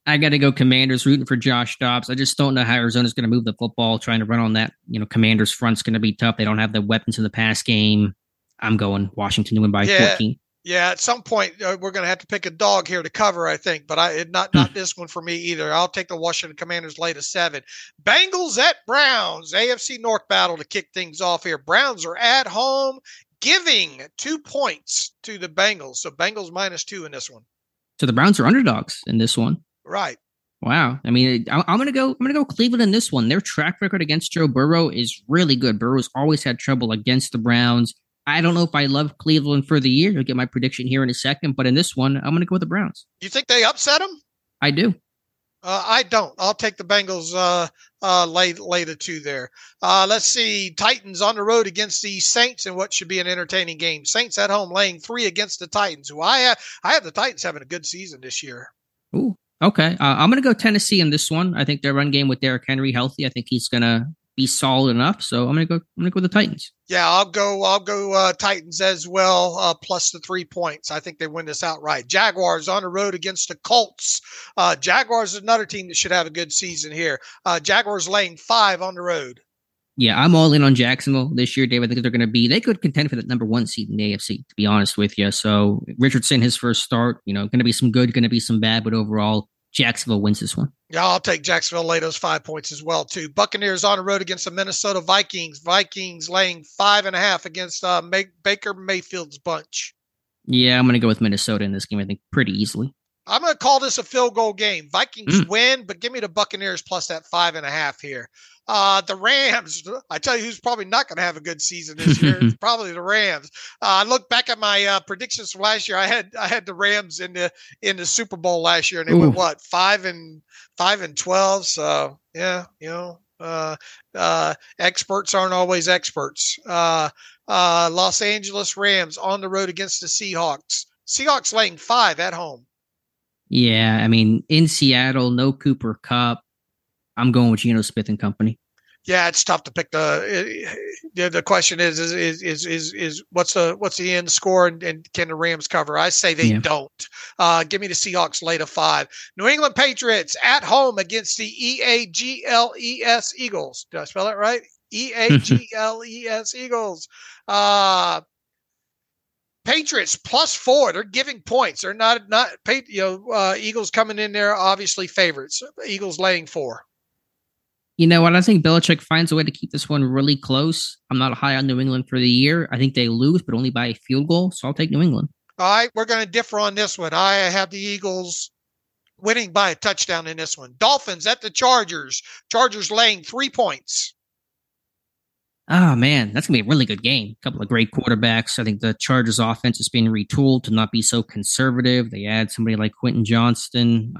I got to go Commanders, rooting for Josh Dobbs. I just don't know how Arizona's going to move the football, trying to run on that. Commanders front's going to be tough. They don't have the weapons in the pass game. I'm going Washington to win by 14. Yeah, at some point we're going to have to pick a dog here to cover, I think, but not this one for me either. I'll take the Washington Commanders late at 7. Bengals at Browns, AFC North battle to kick things off here. Browns are at home, giving 2 points to the Bengals. So Bengals -2 in this one. So the Browns are underdogs in this one. Right. Wow. I mean, I'm going to go Cleveland in this one. Their track record against Joe Burrow is really good. Burrow's always had trouble against the Browns. I don't know if I love Cleveland for the year. You'll get my prediction here in a second, but in this one, I'm going to go with the Browns. You think they upset them? I do. I don't. I'll take the Bengals late at 2 there. Let's see. Titans on the road against the Saints in what should be an entertaining game. Saints at home laying 3 against the Titans, who I have the Titans having a good season this year. Ooh. Okay, I'm going to go Tennessee in this one. I think their run game with Derrick Henry healthy, I think he's going to be solid enough. So I'm going to go with the Titans. Yeah, I'll go Titans as well, plus the 3 points. I think they win this outright. Jaguars on the road against the Colts. Jaguars is another team that should have a good season here. Jaguars laying 5 on the road. Yeah, I'm all in on Jacksonville this year, Dave. I think they could contend for the number 1 seed in the AFC, to be honest with you. So Richardson, his first start, going to be some good, going to be some bad, but overall, Jacksonville wins this one. Yeah, I'll take Jacksonville lay those 5 points as well, too. Buccaneers on the road against the Minnesota Vikings. Vikings laying 5.5 against Baker Mayfield's bunch. Yeah, I'm going to go with Minnesota in this game, I think, pretty easily. I'm going to call this a field goal game. Vikings win, but give me the Buccaneers plus that 5.5 here. The Rams, I tell you who's probably not going to have a good season this year. It's probably the Rams. I look back at my predictions from last year. I had the Rams in the Super Bowl last year, and they went 5-12. So yeah, experts aren't always experts. Los Angeles Rams on the road against the Seahawks. Seahawks laying 5 at home. Yeah, I mean, in Seattle, no Cooper Kupp. I'm going with Geno Smith and company. yeah, it's tough to pick the question is what's the end score, and can the Rams cover? I say they don't. Give me the Seahawks late of 5. New England Patriots at home against the EAGLES Eagles. Did I spell it right? EAGLES Eagles. Patriots +4. They're giving points. They're not Eagles coming in there obviously favorites. Eagles laying 4. You know what? I think Belichick finds a way to keep this one really close. I'm not high on New England for the year. I think they lose, but only by a field goal. So I'll take New England. All right. We're going to differ on this one. I have the Eagles winning by a touchdown in this one. Dolphins at the Chargers. Chargers laying 3 points. Oh, man, that's going to be a really good game. A couple of great quarterbacks. I think the Chargers offense is being retooled to not be so conservative. They add somebody like Quentin Johnston.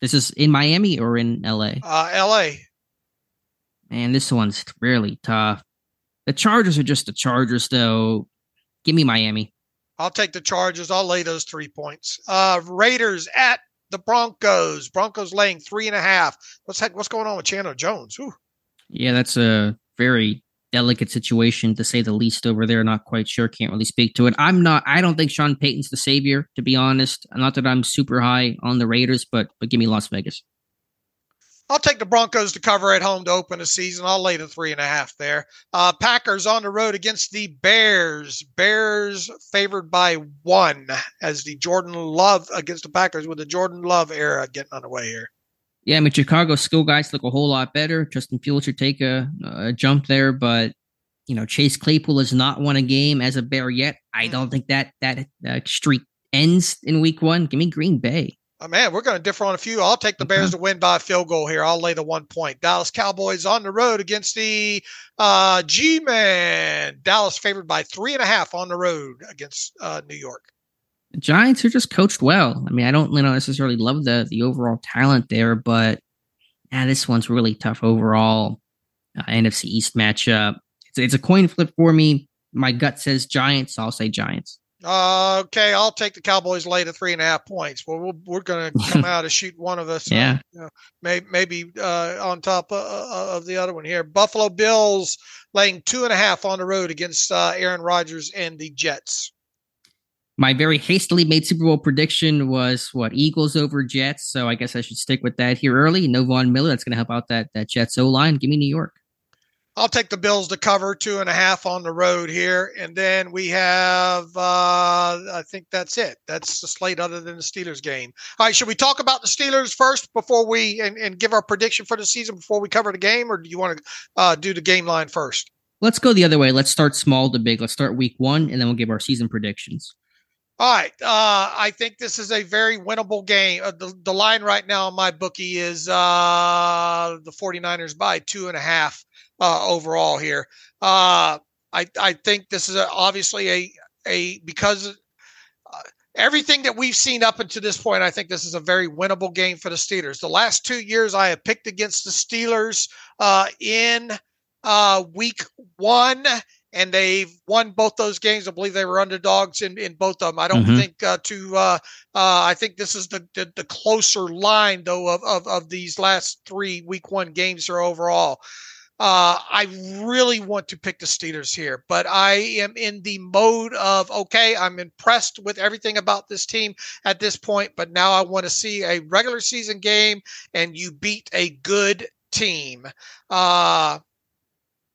This is in Miami or in L.A.? L.A. Man, this one's really tough. The Chargers are just the Chargers, though. Give me Miami. I'll take the Chargers. I'll lay those 3 points. Raiders at the Broncos. Broncos laying 3.5. What's going on with Chandler Jones? Ooh. Yeah, that's a very delicate situation, to say the least, over there. Not quite sure. Can't really speak to it. I don't think Sean Payton's the savior, to be honest. Not that I'm super high on the Raiders, but give me Las Vegas. I'll take the Broncos to cover at home to open the season. I'll lay the 3.5 there. Packers on the road against the Bears. Bears favored by 1 as the Jordan Love against the Packers, with the Jordan Love era getting underway here. Yeah, I mean, Chicago skill guys look a whole lot better. Justin Fields should take a jump there, but you know, Chase Claypool has not won a game as a Bear yet. I don't think that streak ends in week 1. Give me Green Bay. Oh, man, we're going to differ on a few. I'll take the Bears to win by a field goal here. I'll lay the 1 point. Dallas Cowboys on the road against the G-Man. Dallas favored by 3.5 on the road against New York. The Giants are just coached well. I mean, I don't necessarily love the overall talent there, but this one's really tough overall. NFC East matchup. It's a coin flip for me. My gut says Giants, so I'll say Giants. Okay, I'll take the Cowboys late at 3.5 points. Well, we're going to come out and shoot one of us. Yeah. Maybe on top of the other one here. Buffalo Bills laying 2.5 on the road against Aaron Rodgers and the Jets. My very hastily made Super Bowl prediction was Eagles over Jets. So I guess I should stick with that here early. No Von Miller. That's going to help out that Jets O-line. Give me New York. I'll take the Bills to cover 2.5 on the road here. And then we have, I think that's it. That's the slate other than the Steelers game. All right. Should we talk about the Steelers first before we, and give our prediction for the season before we cover the game? Or do you want to do the game line first? Let's go the other way. Let's start small to big. Let's start week 1 and then we'll give our season predictions. All right. I think this is a very winnable game. The line right now on my bookie is the 49ers by 2.5 overall here. I think this is obviously because everything that we've seen up until this point, I think this is a very winnable game for the Steelers. The last 2 years I have picked against the Steelers in week 1. And they've won both those games. I believe they were underdogs in both of them. I don't think I think this is the closer line, though, of these last 3 week 1 games here overall. I really want to pick the Steelers here, but I am in the mode of, okay, I'm impressed with everything about this team at this point, but now I want to see a regular season game and you beat a good team.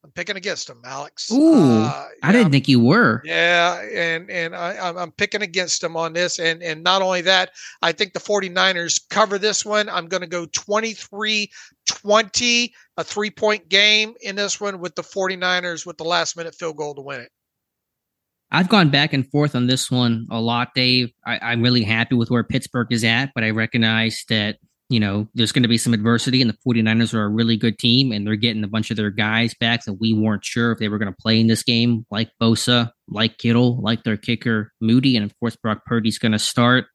I'm picking against them, Alex. Ooh, I didn't think you were. Yeah, and I'm picking against them on this. And not only that, I think the 49ers cover this one. I'm going to go 23-20, a 3-point game in this one with the 49ers with the last-minute field goal to win it. I've gone back and forth on this one a lot, Dave. I'm really happy with where Pittsburgh is at, but I recognize that there's going to be some adversity, and the 49ers are a really good team, and they're getting a bunch of their guys back that we weren't sure if they were going to play in this game, like Bosa, like Kittle, like their kicker, Moody, and, of course, Brock Purdy's going to start.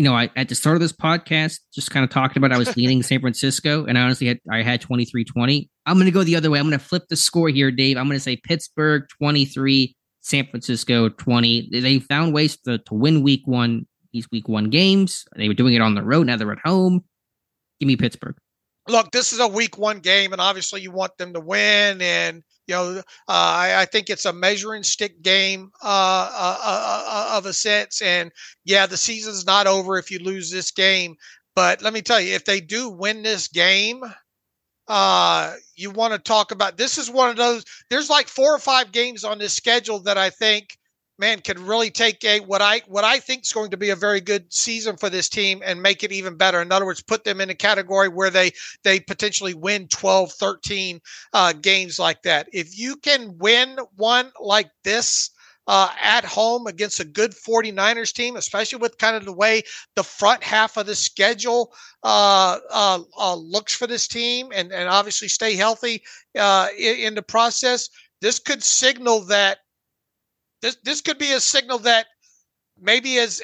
I at the start of this podcast, just kind of talked about I was leaning San Francisco, and honestly, I had 23-20. I'm going to go the other way. I'm going to flip the score here, Dave. I'm going to say Pittsburgh 23, San Francisco 20. They found ways to win week 1. These week 1 games. They were doing it on the road. Now they're at home. Give me Pittsburgh. look, this is a week 1 game, and obviously you want them to win. And, you know, I think it's a measuring stick game of a sense. And, yeah, the season's not over if you lose this game. But let me tell you, if they do win this game, you want to talk about, this is one of those, there's like 4 or 5 games on this schedule that I think, man, could really take a, what I think is going to be a very good season for this team and make it even better. In other words, put them in a category where they potentially win 12, 13 games like that. If you can win one like this, at home against a good 49ers team, especially with kind of the way the front half of the schedule looks for this team, and obviously stay healthy in the process, this could signal that this could be a signal that maybe as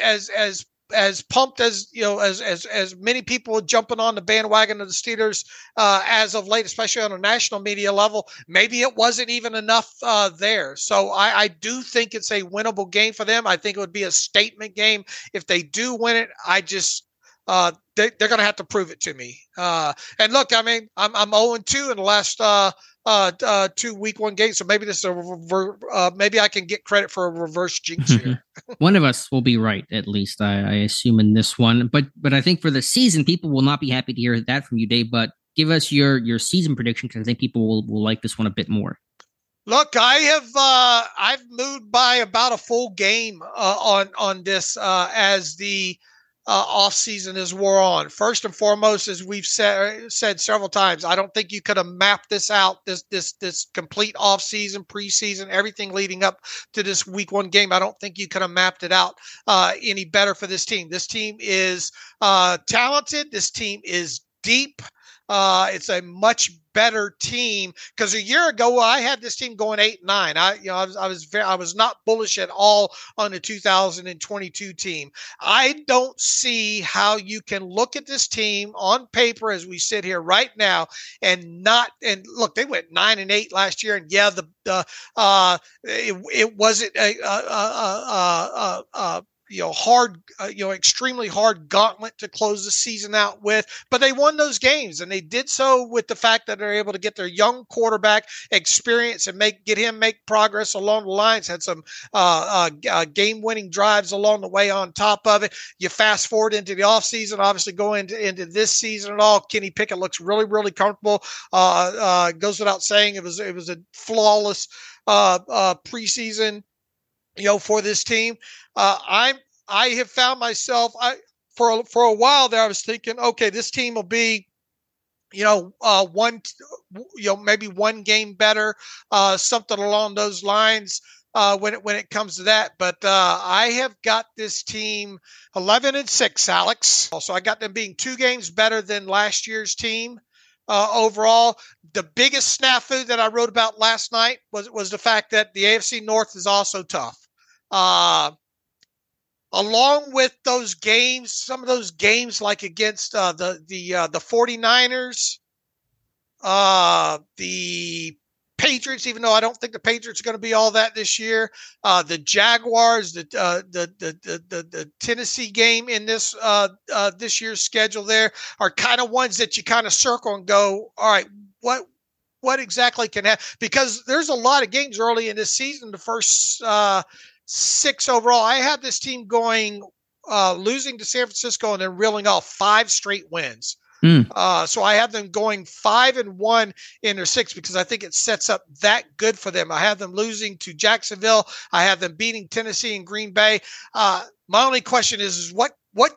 pumped as, you know, as many people jumping on the bandwagon of the Steelers as of late, especially on a national media level, maybe it wasn't even enough there. So I do think it's a winnable game for them. I think it would be a statement game if they do win it. I just they're going to have to prove it to me. And look, I mean, I'm 0-2 in the last 2 week 1 games, so maybe this is a maybe I can get credit for a reverse jinx here. One of us will be right, at least I assume, in this one. But I think for the season, people will not be happy to hear that from you, Dave. But give us your season prediction, because I think people will like this one a bit more. Look, I've moved by about a full game on this as the offseason is wore on. First and foremost, as we've said several times, I don't think you could have mapped this out, this complete offseason, preseason, everything leading up to this week 1 game. I don't think you could have mapped it out any better for this team. This team is talented. This team is deep. It's a much better team, because a year ago I had this team going 8-9. I was not bullish at all on the 2022 team. I don't see how you can look at this team on paper as we sit here right now and look, they went 9-8 last year, and yeah, it wasn't a hard, extremely hard gauntlet to close the season out with, but they won those games, and they did so with the fact that they're able to get their young quarterback experience and make progress along the lines. Had some game-winning drives along the way on top of it. You fast forward into the offseason, obviously going into this season and all, Kenny Pickett looks really, really comfortable. Goes without saying, it was a flawless preseason, for this team. I have found myself, for a while there, I was thinking, okay, this team will be, maybe one game better, something along those lines, when it comes to that. But, I have got this team 11-6, Alex. Also, I got them being 2 games better than last year's team. Overall, the biggest snafu that I wrote about last night was the fact that the AFC North is also tough. Along with those games, some of those games like against the 49ers, the Patriots, even though I don't think the Patriots are going to be all that this year, the Jaguars, the Tennessee game in this this year's schedule, there are kind of ones that you kind of circle and go, all right, what exactly can happen? Because there's a lot of games early in this season. The first 6 overall, I had this team going losing to San Francisco and then reeling off 5 straight wins. So I have them going 5-1 in their 6, because I think it sets up that good for them. I have them losing to Jacksonville. I have them beating Tennessee and Green Bay. My only question is what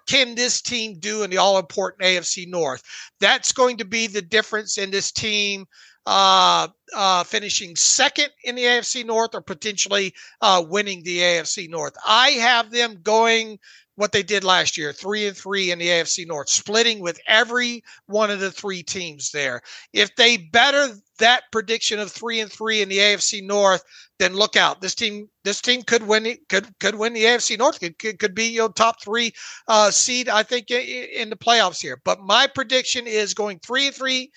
can this team do in the all-important AFC North? That's going to be the difference in this team finishing 2nd in the AFC North or potentially winning the AFC North. I have them going what they did last year, 3-3 in the AFC North, splitting with every one of the 3 teams there. If they better that prediction of 3-3 in the AFC North, then look out. This team could win it, could win the AFC North. Could be top 3 seed, I think, in the playoffs here. But my prediction is going 3-3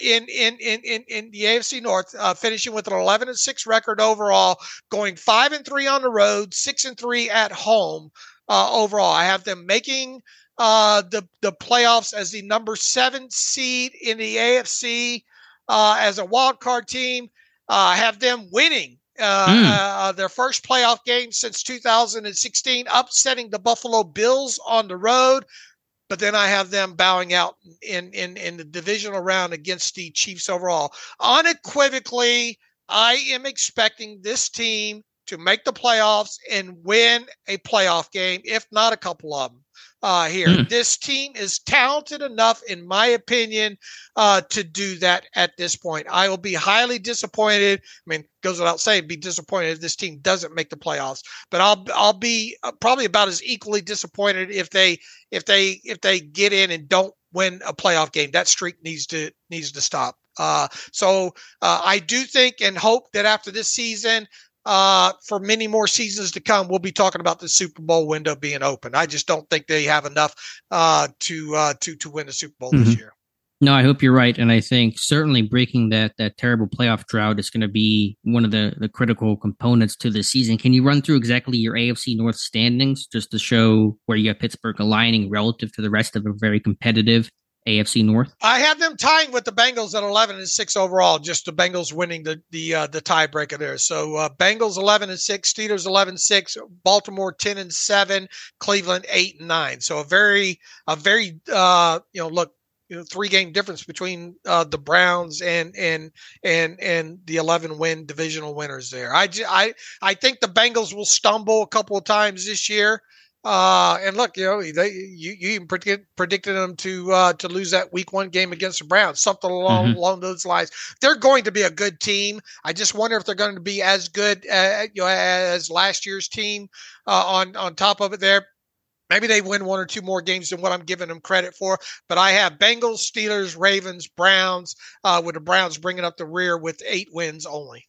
in the AFC North, finishing with an 11-6 record overall, going 5-3 on the road, 6-3 at home. overall. I have them making the playoffs as the number 7 seed in the AFC as a wild card team. Have them winning their first playoff game since 2016, upsetting the Buffalo Bills on the road. But then I have them bowing out in the divisional round against the Chiefs overall. Unequivocally, I am expecting this team to make the playoffs and win a playoff game, if not a couple of them here. This team is talented enough, in my opinion, to do that at this point. I will be highly disappointed. I mean, goes without saying, be disappointed if this team doesn't make the playoffs. But I'll be probably about as equally disappointed if they get in and don't win a playoff game. That streak needs to stop. So I do think and hope that after this season, for many more seasons to come, we'll be talking about the Super Bowl window being open. I just don't think they have enough to win the Super Bowl this year. No, I hope you're right, and I think certainly breaking that terrible playoff drought is going to be one of the critical components to this season. Can you run through exactly your AFC North standings just to show where you have Pittsburgh aligning relative to the rest of a very competitive AFC North? I have them tying with the Bengals at 11-6 overall. Just the Bengals winning the tiebreaker there. So Bengals 11-6, Steelers 11-6, Baltimore 10-7, Cleveland 8-9. So a very 3-game difference between the Browns and the 11-win divisional winners there. I think the Bengals will stumble a couple of times this year. And look, you even predicted them to lose that week one game against the Browns, something along those lines. They're going to be a good team. I just wonder if they're going to be as good, as last year's team, on top of it there. Maybe they win one or two more games than what I'm giving them credit for, but I have Bengals, Steelers, Ravens, Browns, with the Browns bringing up the rear with 8 wins only.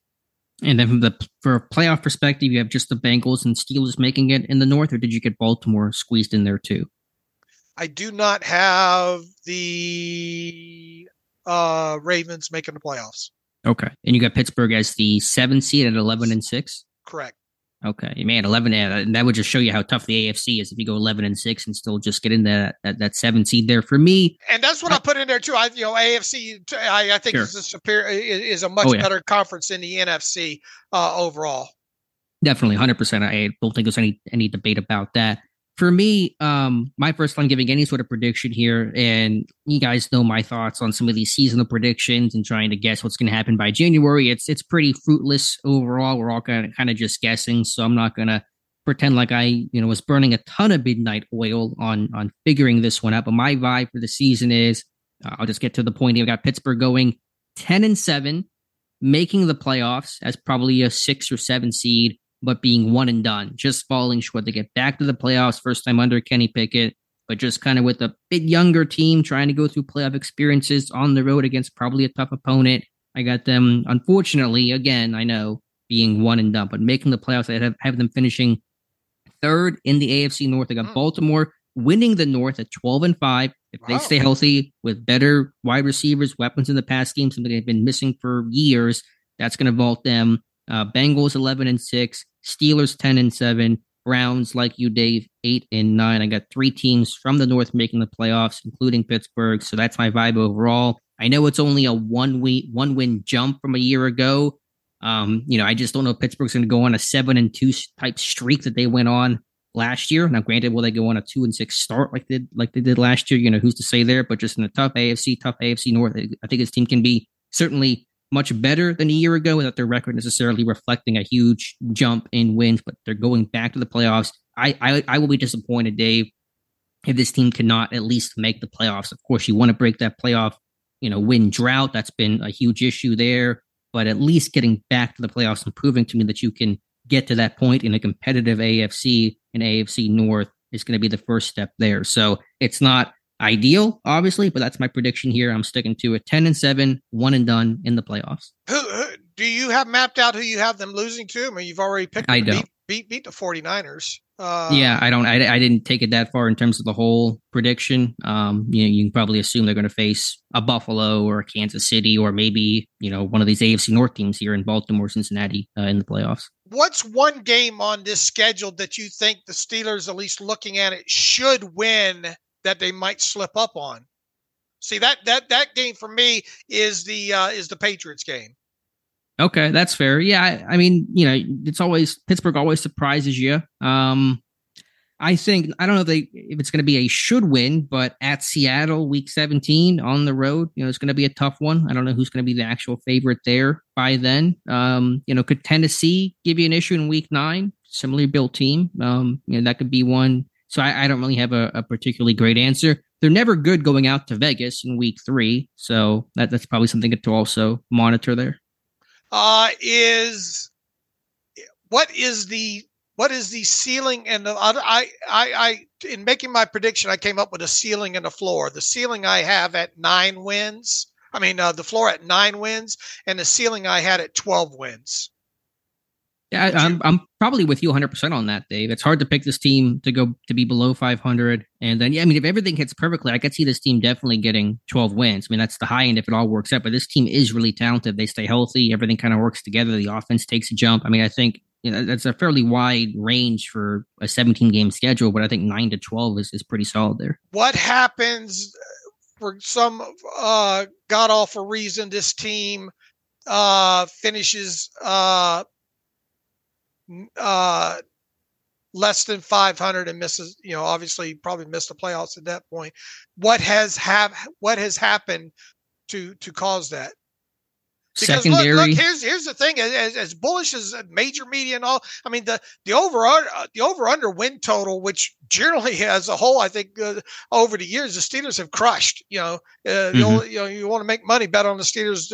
And then from a playoff perspective, you have just the Bengals and Steelers making it in the North, or did you get Baltimore squeezed in there too? I do not have the Ravens making the playoffs. Okay. And you got Pittsburgh as the 7 seed at 11-6? Correct. Okay. Man, 11, and that would just show you how tough the AFC is if you go 11-6 and still just get in that 7 seed there for me. And that's what I put in there too. AFC, I think, is a much better conference than the NFC overall. Definitely, 100%. I don't think there's any debate about that. For me, my first time giving any sort of prediction here, and you guys know my thoughts on some of these seasonal predictions and trying to guess what's going to happen by January. It's pretty fruitless overall. We're all kind of just guessing, so I'm not going to pretend like I was burning a ton of midnight oil on figuring this one out. But my vibe for the season is, I'll just get to the point. I've got Pittsburgh going 10-7, making the playoffs as probably a 6 or 7 seed, but being one and done, just falling short. They get back to the playoffs, first time under Kenny Pickett, but just kind of with a bit younger team trying to go through playoff experiences on the road against probably a tough opponent. I got them, unfortunately, again, I know, being one and done, but making the playoffs. I have them finishing 3rd in the AFC North. I got Baltimore winning the North at 12-5. If they stay healthy with better wide receivers, weapons in the pass game, something they've been missing for years, that's going to vault them. Bengals 11-6, Steelers 10-7, Browns, like you, Dave, 8-9. I got 3 teams from the North making the playoffs, including Pittsburgh. So that's my vibe overall. I know it's only a one win jump from a year ago. I just don't know if Pittsburgh's going to go on a 7-2 type streak that they went on last year. Now, granted, will they go on a 2-6 start like they did last year? Who's to say there? But just in a tough AFC North, I think this team can be certainly much better than a year ago without their record necessarily reflecting a huge jump in wins, but they're going back to the playoffs. I will be disappointed, Dave, if this team cannot at least make the playoffs. Of course, you want to break that playoff, win drought. That's been a huge issue there, but at least getting back to the playoffs and proving to me that you can get to that point in a competitive AFC and AFC North is going to be the first step there. So it's not ideal, obviously, but that's my prediction here. I'm sticking to a 10-7, one and done in the playoffs. Who do you have mapped out? Who you have them losing to? I mean, you've already picked. I don't beat the 49ers. I don't. I didn't take it that far in terms of the whole prediction. You can probably assume they're going to face a Buffalo or a Kansas City or maybe one of these AFC North teams here in Baltimore, Cincinnati in the playoffs. what's one game on this schedule that you think the Steelers, at least looking at it, should win that they might slip up on? See, that game for me is the Patriots game. Okay, that's fair. Yeah, I mean, you know, it's always Pittsburgh always surprises you. I think I don't know if it's going to be a should win, but at Seattle, Week 17 on the road, you know, it's going to be a tough one. I don't know who's going to be the actual favorite there by then. You know, could Tennessee give you an issue in Week 9? Similarly built team, you know, that could be one. So I don't really have a particularly great answer. They're never good going out to Vegas in Week 3, so that's probably something to also monitor there. What is the ceiling and I in making my prediction, I came up with a ceiling and a floor. The ceiling I have at 9 wins. I mean, the floor at 9 wins, and the ceiling I had at 12 wins. Yeah, I'm probably with you 100% on that, Dave. It's hard to pick this team to be below 500, and then yeah, I mean, if everything hits perfectly, I could see this team definitely getting 12 wins. I mean, that's the high end if it all works out. But this team is really talented. They stay healthy. Everything kind of works together. The offense takes a jump. I mean, I think. You know, that's a fairly wide range for a 17-game schedule, but I think 9 to 12 is pretty solid there. What happens for some god-awful reason this team finishes less than 500 and misses, you know, obviously probably missed the playoffs at that point. What has happened to cause that? Because secondary. Look, here's the thing. As bullish as major media and all, I mean, the over under win total, which generally as a whole, I think over the years the Steelers have crushed. You know, you want to make money, bet on the Steelers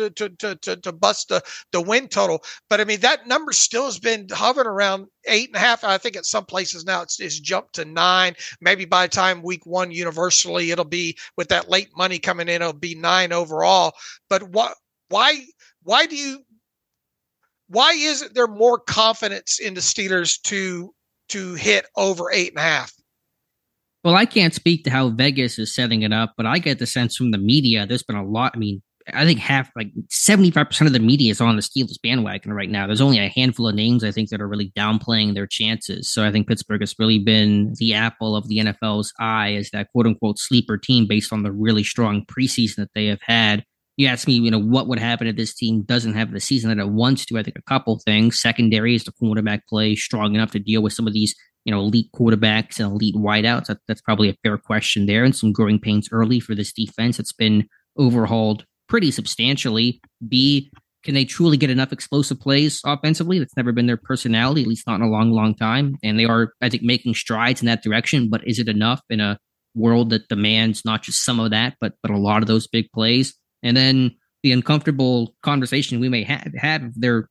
to bust the win total. But I mean, that number still has been hovering around 8.5. I think at some places now it's jumped to 9. Maybe by the time Week 1 universally, it'll be with that late money coming in, it'll be 9 overall. But why isn't there more confidence in the Steelers to hit over 8.5? Well, I can't speak to how Vegas is setting it up, but I get the sense from the media, there's been a lot. I mean, I think 75% of the media is on the Steelers bandwagon right now. There's only a handful of names, I think, that are really downplaying their chances. So I think Pittsburgh has really been the apple of the NFL's eye as that quote unquote sleeper team based on the really strong preseason that they have had. You ask me, you know, what would happen if this team doesn't have the season that it wants to? I think a couple things. Secondary is the quarterback play strong enough to deal with some of these, you know, elite quarterbacks and elite wideouts. That's probably a fair question there, and some growing pains early for this defense that's been overhauled pretty substantially. B, can they truly get enough explosive plays offensively? That's never been their personality, at least not in a long, long time. And they are, I think, making strides in that direction. But is it enough in a world that demands not just some of that, but a lot of those big plays? And then the uncomfortable conversation we may have if they're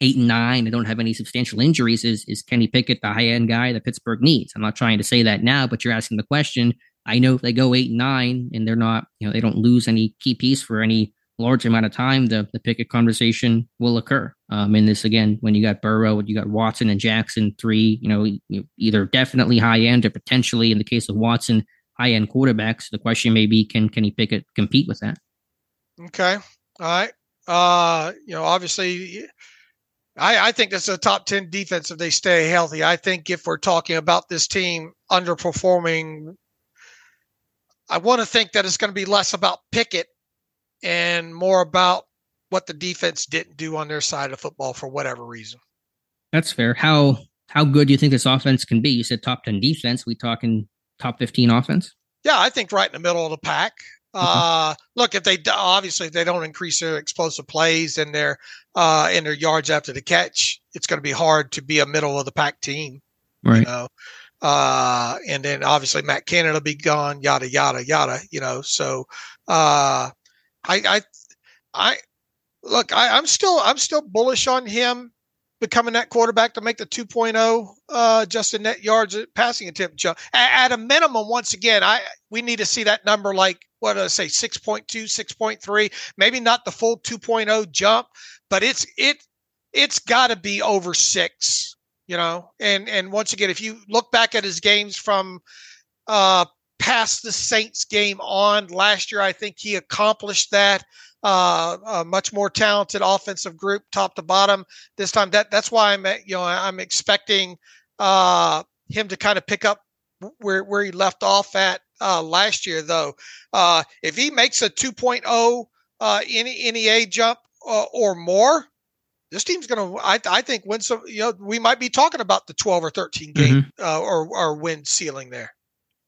8 and 9 and don't have any substantial injuries is Kenny Pickett the high-end guy that Pittsburgh needs? I'm not trying to say that now, but you're asking the question. I know if they go 8 and 9 and they're not, you know, they don't lose any key piece for any large amount of time, the Pickett conversation will occur. And this, again, when you got Burrow and you got Watson and Jackson, 3, you know, either definitely high-end or potentially, in the case of Watson, high-end quarterbacks, the question may be, can Kenny Pickett compete with that? Okay. All right. You know, obviously I think that's a top 10 defense if they stay healthy. I think if we're talking about this team underperforming, I want to think that it's going to be less about Pickett and more about what the defense didn't do on their side of football for whatever reason. That's fair. How good do you think this offense can be? You said top 10 defense. We talking top 15 offense? Yeah, I think right in the middle of the pack. Look, if they don't increase their explosive plays and their yards after the catch, it's going to be hard to be a middle of the pack team, right? You know? And then obviously Matt Canada will be gone, yada, yada, yada, you know? So, I'm still bullish on him becoming that quarterback to make the 2.0 adjusted net yards passing attempt jump. At a minimum, once again, we need to see that number like, what did I say, 6.2, 6.3, maybe not the full 2.0 jump, but it's got to be over 6, you know. And once again, if you look back at his games from past the Saints game on last year, I think he accomplished that. a much more talented offensive group, top to bottom this time. That's why I'm expecting him to kind of pick up where he left off at last year, though. If he makes a 2.0 NEA jump or more, this team's going to, I think, win some. We might be talking about the 12 or 13 game or win ceiling there.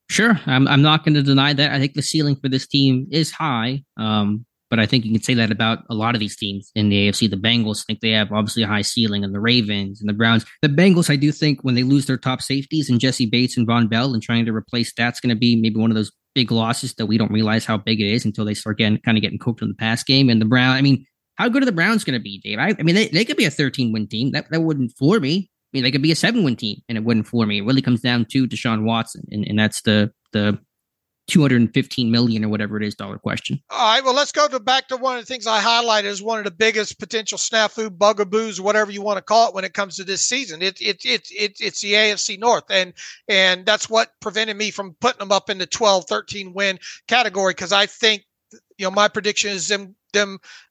Sure, I'm not going to deny that. I think the ceiling for this team is high, but I think you can say that about a lot of these teams in the AFC. The Bengals, I think they have obviously a high ceiling, and the Ravens and the Browns. The Bengals, I do think when they lose their top safeties and Jesse Bates and Von Bell and trying to replace, that's going to be maybe one of those big losses that we don't realize how big it is until they start getting cooked in the pass game. And the Browns, I mean, how good are the Browns going to be, Dave? I mean, they could be a 13-win team. That wouldn't floor me. I mean, they could be a 7-win team, and it wouldn't floor me. It really comes down to Deshaun Watson, and that's the $215 million or whatever it is dollar question. All right, well, let's go back to one of the things I highlighted as one of the biggest potential snafu, bugaboos, whatever you want to call it when it comes to this season. It's the AFC North, and that's what prevented me from putting them up in the 12, 13 win category, because I think my prediction is them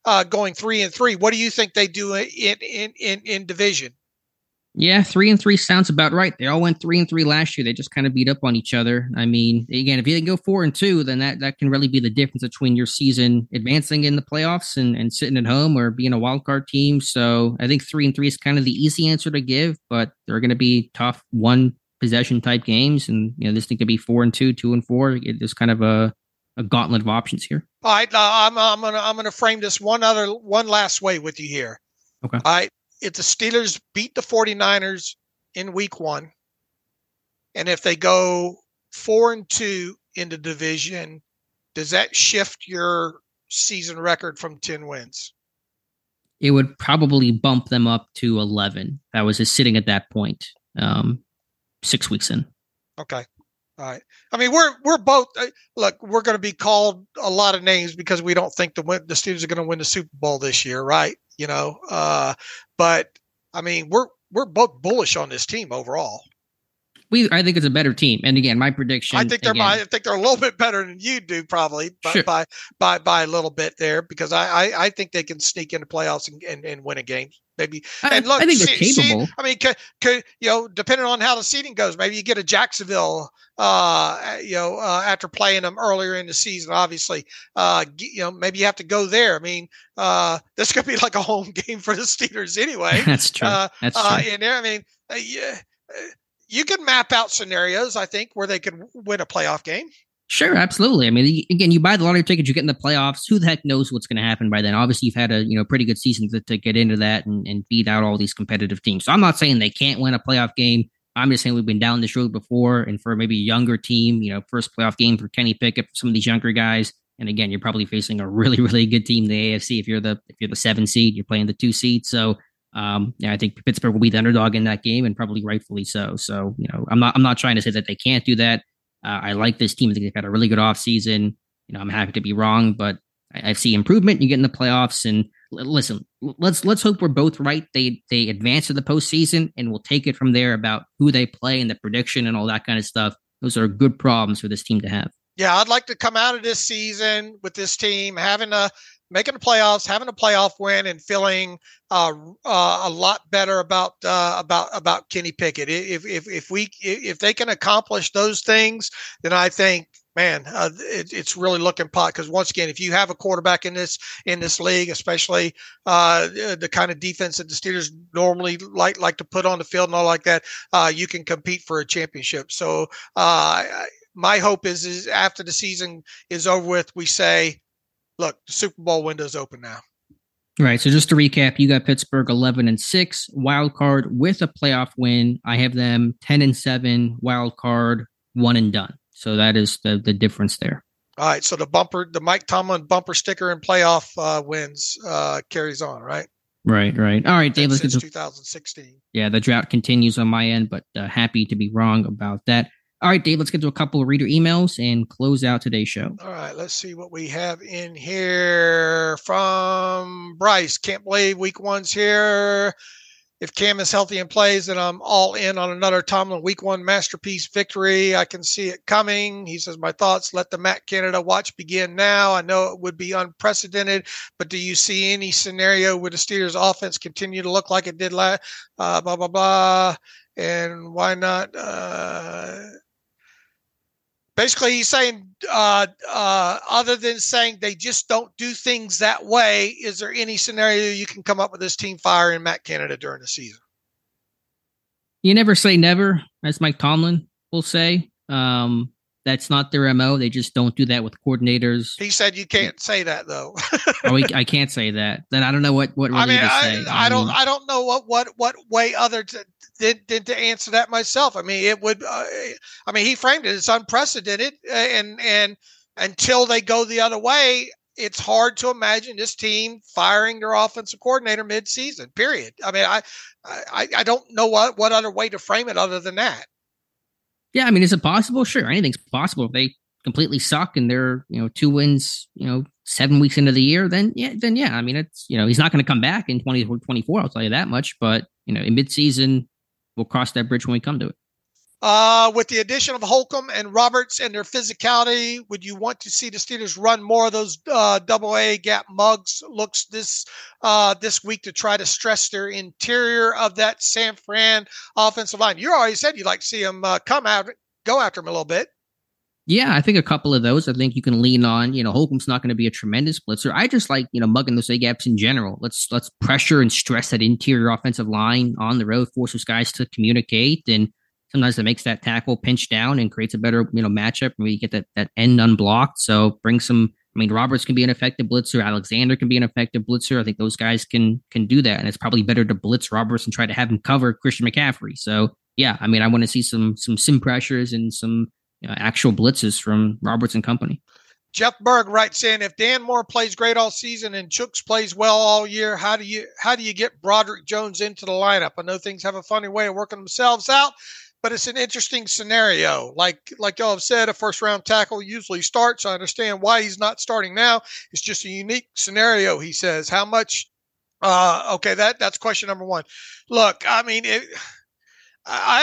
going 3-3. What do you think they do in division? Yeah, 3-3 sounds about right. They all went 3-3 last year. They just kind of beat up on each other. I mean, again, if you can go 4-2, then that can really be the difference between your season advancing in the playoffs and sitting at home or being a wild card team. So I think 3-3 is kind of the easy answer to give, but they're going to be tough one possession type games. And, this thing could be 4-2, 2-4. There's kind of a gauntlet of options here. All right. I'm going to frame this one last way with you here. Okay. All right. If the Steelers beat the 49ers in week 1, and if they go 4-2 in the division, does that shift your season record from 10 wins? It would probably bump them up to 11. That was just sitting at that point, 6 weeks in. Okay. All right. I mean, we're both we're going to be called a lot of names because we don't think the Steelers are going to win the Super Bowl this year, right? But I mean, we're both bullish on this team overall. I think it's a better team. And again, my prediction, I think they're a little bit better than you do, probably by a little bit there, because I think they can sneak into playoffs and win a game. Maybe. And look, I think they're capable. I mean, depending on how the seeding goes, maybe you get a Jacksonville, after playing them earlier in the season, obviously, maybe you have to go there. I mean, this could be like a home game for the Steelers anyway. That's true. That's true. In there, I mean, yeah. You can map out scenarios, I think, where they could win a playoff game. Sure, absolutely. I mean, again, you buy the lottery tickets, you get in the playoffs. Who the heck knows what's going to happen by then? Obviously, you've had a pretty good season to get into that and beat out all these competitive teams. So I'm not saying they can't win a playoff game. I'm just saying we've been down this road before, and for maybe a younger team, first playoff game for Kenny Pickett, for some of these younger guys. And again, you're probably facing a really, really good team in the AFC. If you're the 7 seed, you're playing the 2 seed. So. I think Pittsburgh will be the underdog in that game, and probably rightfully so. So, I'm not trying to say that they can't do that. I like this team. I think they've got a really good offseason. I'm happy to be wrong, but I see improvement. You get in the playoffs, and listen, let's hope we're both right. They advance to the postseason, and we'll take it from there about who they play and the prediction and all that kind of stuff. Those are good problems for this team to have. Yeah, I'd like to come out of this season with this team making the playoffs, having a playoff win, and feeling a lot better about Kenny Pickett. If they can accomplish those things, then I think, man, it's really looking pot. Because once again, if you have a quarterback in this league, especially the kind of defense that the Steelers normally like to put on the field and all like that, you can compete for a championship. So my hope is after the season is over with, we say, look, the Super Bowl window's open now. Right. So just to recap, you got Pittsburgh 11-6, wild card with a playoff win. I have them 10-7, wild card, 1 and done. So that is the difference there. All right. So the Mike Tomlin bumper sticker and playoff wins carries on, right? Right. All right, Dave. Since 2016. Yeah, the drought continues on my end, but happy to be wrong about that. All right, Dave, let's get to a couple of reader emails and close out today's show. All right, let's see what we have in here from Bryce. Can't believe week 1's here. If Cam is healthy and plays, then I'm all in on another Tomlin Week 1 masterpiece victory. I can see it coming. He says, my thoughts, let the Matt Canada watch begin now. I know it would be unprecedented, but do you see any scenario where the Steelers offense continue to look like it did last, blah, blah, blah, and why not? Basically, he's saying, other than saying they just don't do things that way, is there any scenario you can come up with this team firing Matt Canada during the season? You never say never, as Mike Tomlin will say. That's not their MO. They just don't do that with coordinators. He said you can't say that, though. I can't say that. Then I don't know what really to say. I don't know what way other than to answer that myself. I mean, it would. I mean, he framed it. It's unprecedented, and until they go the other way, it's hard to imagine this team firing their offensive coordinator midseason. Period. I mean, I don't know what other way to frame it other than that. Yeah, I mean, is it possible? Sure, anything's possible. If they completely suck and they're, 2 wins, 7 weeks into the year, then yeah. I mean, it's, he's not going to come back in 2024. I'll tell you that much. But in midseason, we'll cross that bridge when we come to it. With the addition of Holcomb and Roberts and their physicality, would you want to see the Steelers run more of those double-A gap mugs looks this week to try to stress their interior of that San Fran offensive line? You already said you'd like to see them go after him a little bit. Yeah, I think a couple of those. I think you can lean on, Holcomb's not going to be a tremendous blitzer. I just like, mugging those A-gaps in general. Let's pressure and stress that interior offensive line on the road, force those guys to communicate, and sometimes that makes that tackle pinch down and creates a better, matchup. And we get that end unblocked. So bring some, Roberts can be an effective blitzer. Alexander can be an effective blitzer. I think those guys can do that. And it's probably better to blitz Roberts and try to have him cover Christian McCaffrey. So yeah, I want to see some sim pressures and some actual blitzes from Roberts and company. Jeff Berg writes in, if Dan Moore plays great all season and Chooks plays well all year, how do you get Broderick Jones into the lineup? I know things have a funny way of working themselves out, but it's an interesting scenario. Like y'all have said, a first-round tackle usually starts. I understand why he's not starting now. It's just a unique scenario, he says. How much? Okay, that's question number one. Look, I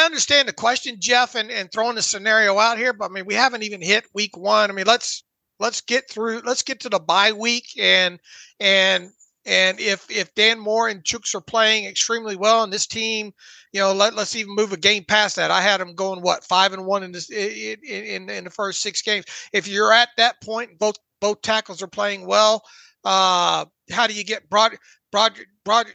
understand the question, Jeff, and throwing the scenario out here, but, we haven't even hit week one. Let's get to the bye week and if Dan Moore and Chooks are playing extremely well and this team, let's even move a game past that. I had them going 5-1 in the first 6 games. If you're at that point, both tackles are playing well. How do you get Broderick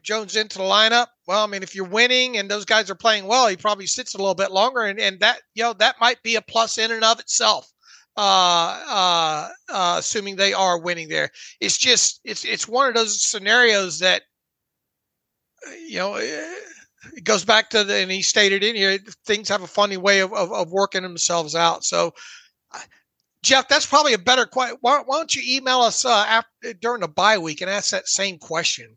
Jones into the lineup? Well, if you're winning and those guys are playing well, he probably sits a little bit longer, and that that might be a plus in and of itself. Assuming they are winning there. It's just, it's one of those scenarios that, it goes back to and he stated in here, things have a funny way of working themselves out. So Jeff, that's probably a better question. Why don't you email us during the bye week and ask that same question?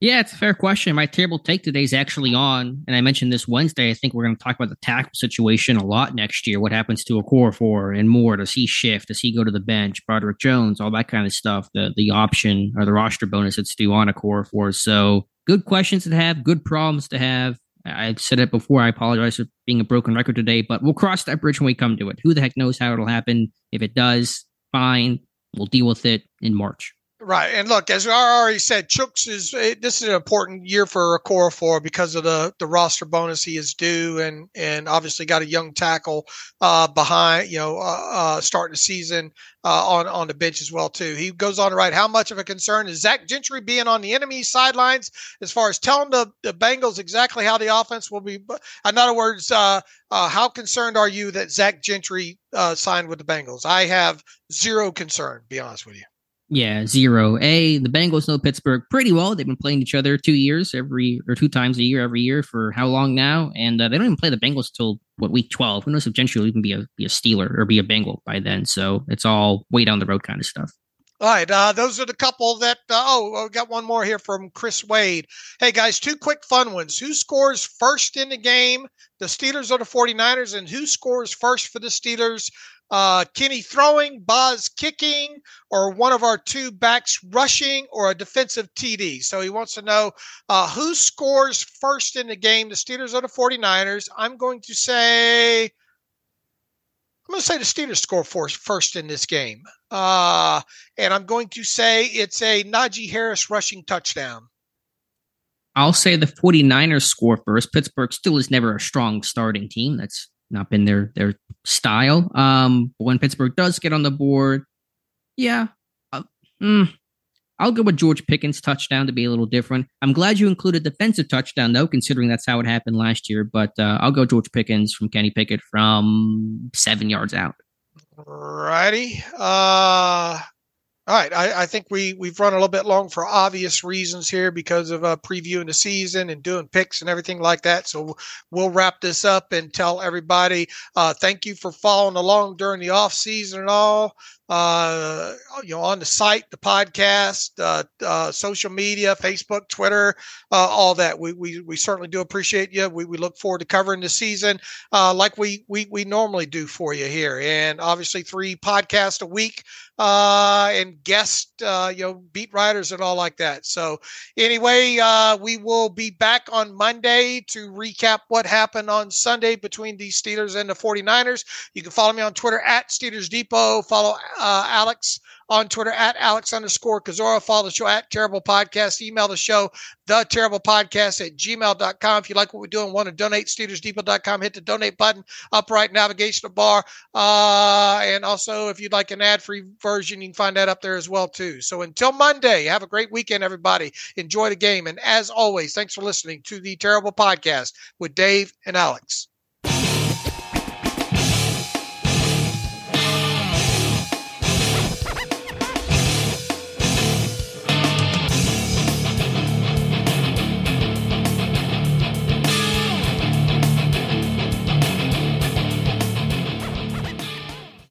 Yeah, it's a fair question. My table take today is actually on, and I mentioned this Wednesday, I think we're going to talk about the tackle situation a lot next year. What happens to Okorafor and Moore? Does he shift? Does he go to the bench? Broderick Jones, all that kind of stuff, the option or the roster bonus that's due on Okorafor. So good questions to have, good problems to have. I've said it before. I apologize for being a broken record today, but we'll cross that bridge when we come to it. Who the heck knows how it'll happen? If it does, fine. We'll deal with it in March. Right. And look, as I already said, Chooks this is an important year for Okorafor because of the roster bonus he is due and obviously got a young tackle behind, starting the season on the bench as well, too. He goes on to write, how much of a concern is Zach Gentry being on the enemy sidelines as far as telling the Bengals exactly how the offense will be? In other words, how concerned are you that Zach Gentry signed with the Bengals? I have zero concern, to be honest with you. Yeah, 0. The Bengals know Pittsburgh pretty well. They've been playing each other 2 years or 2 times a year every year for how long now? And they don't even play the Bengals till week 12. Who knows if Gentry will even be a Steeler or be a Bengal by then? So it's all way down the road kind of stuff. All right. Those are the couple that, we got one more here from Chris Wade. Hey, guys, two quick fun ones. Who scores first in the game, the Steelers or the 49ers? And who scores first for the Steelers? Kenny throwing, Boz kicking, or one of our two backs rushing, or a defensive TD. So he wants to know who scores first in the game, the Steelers or the 49ers. I'm going to say the Steelers score first in this game. And I'm going to say it's a Najee Harris rushing touchdown. I'll say the 49ers score first. Pittsburgh still is never a strong starting team. That's not been their style. But when Pittsburgh does get on the board, yeah. I'll go with George Pickens' touchdown to be a little different. I'm glad you included defensive touchdown, though, considering that's how it happened last year. But I'll go George Pickens from Kenny Pickett from 7 yards out. Righty. All right. I think we've run a little bit long for obvious reasons here because of previewing the season and doing picks and everything like that. So we'll wrap this up and tell everybody thank you for following along during the off season and all. On the site, the podcast, social media, Facebook, Twitter, all that. We certainly do appreciate you. We look forward to covering the season like we normally do for you here. And obviously 3 podcasts a week and guest, beat writers and all like that. So anyway, we will be back on Monday to recap what happened on Sunday between the Steelers and the 49ers. You can follow me on Twitter at Steelers Depot. Follow Alex on Twitter at Alex_Kozora. Follow the show at Terrible Podcast. Email the show, theterriblepodcast@gmail.com. If you like what we do and want to donate, SteelersDepot.com. Hit the donate button, upright navigation bar. And also, if you'd like an ad-free version, you can find that up there as well, too. So until Monday, have a great weekend, everybody. Enjoy the game. And as always, thanks for listening to The Terrible Podcast with Dave and Alex.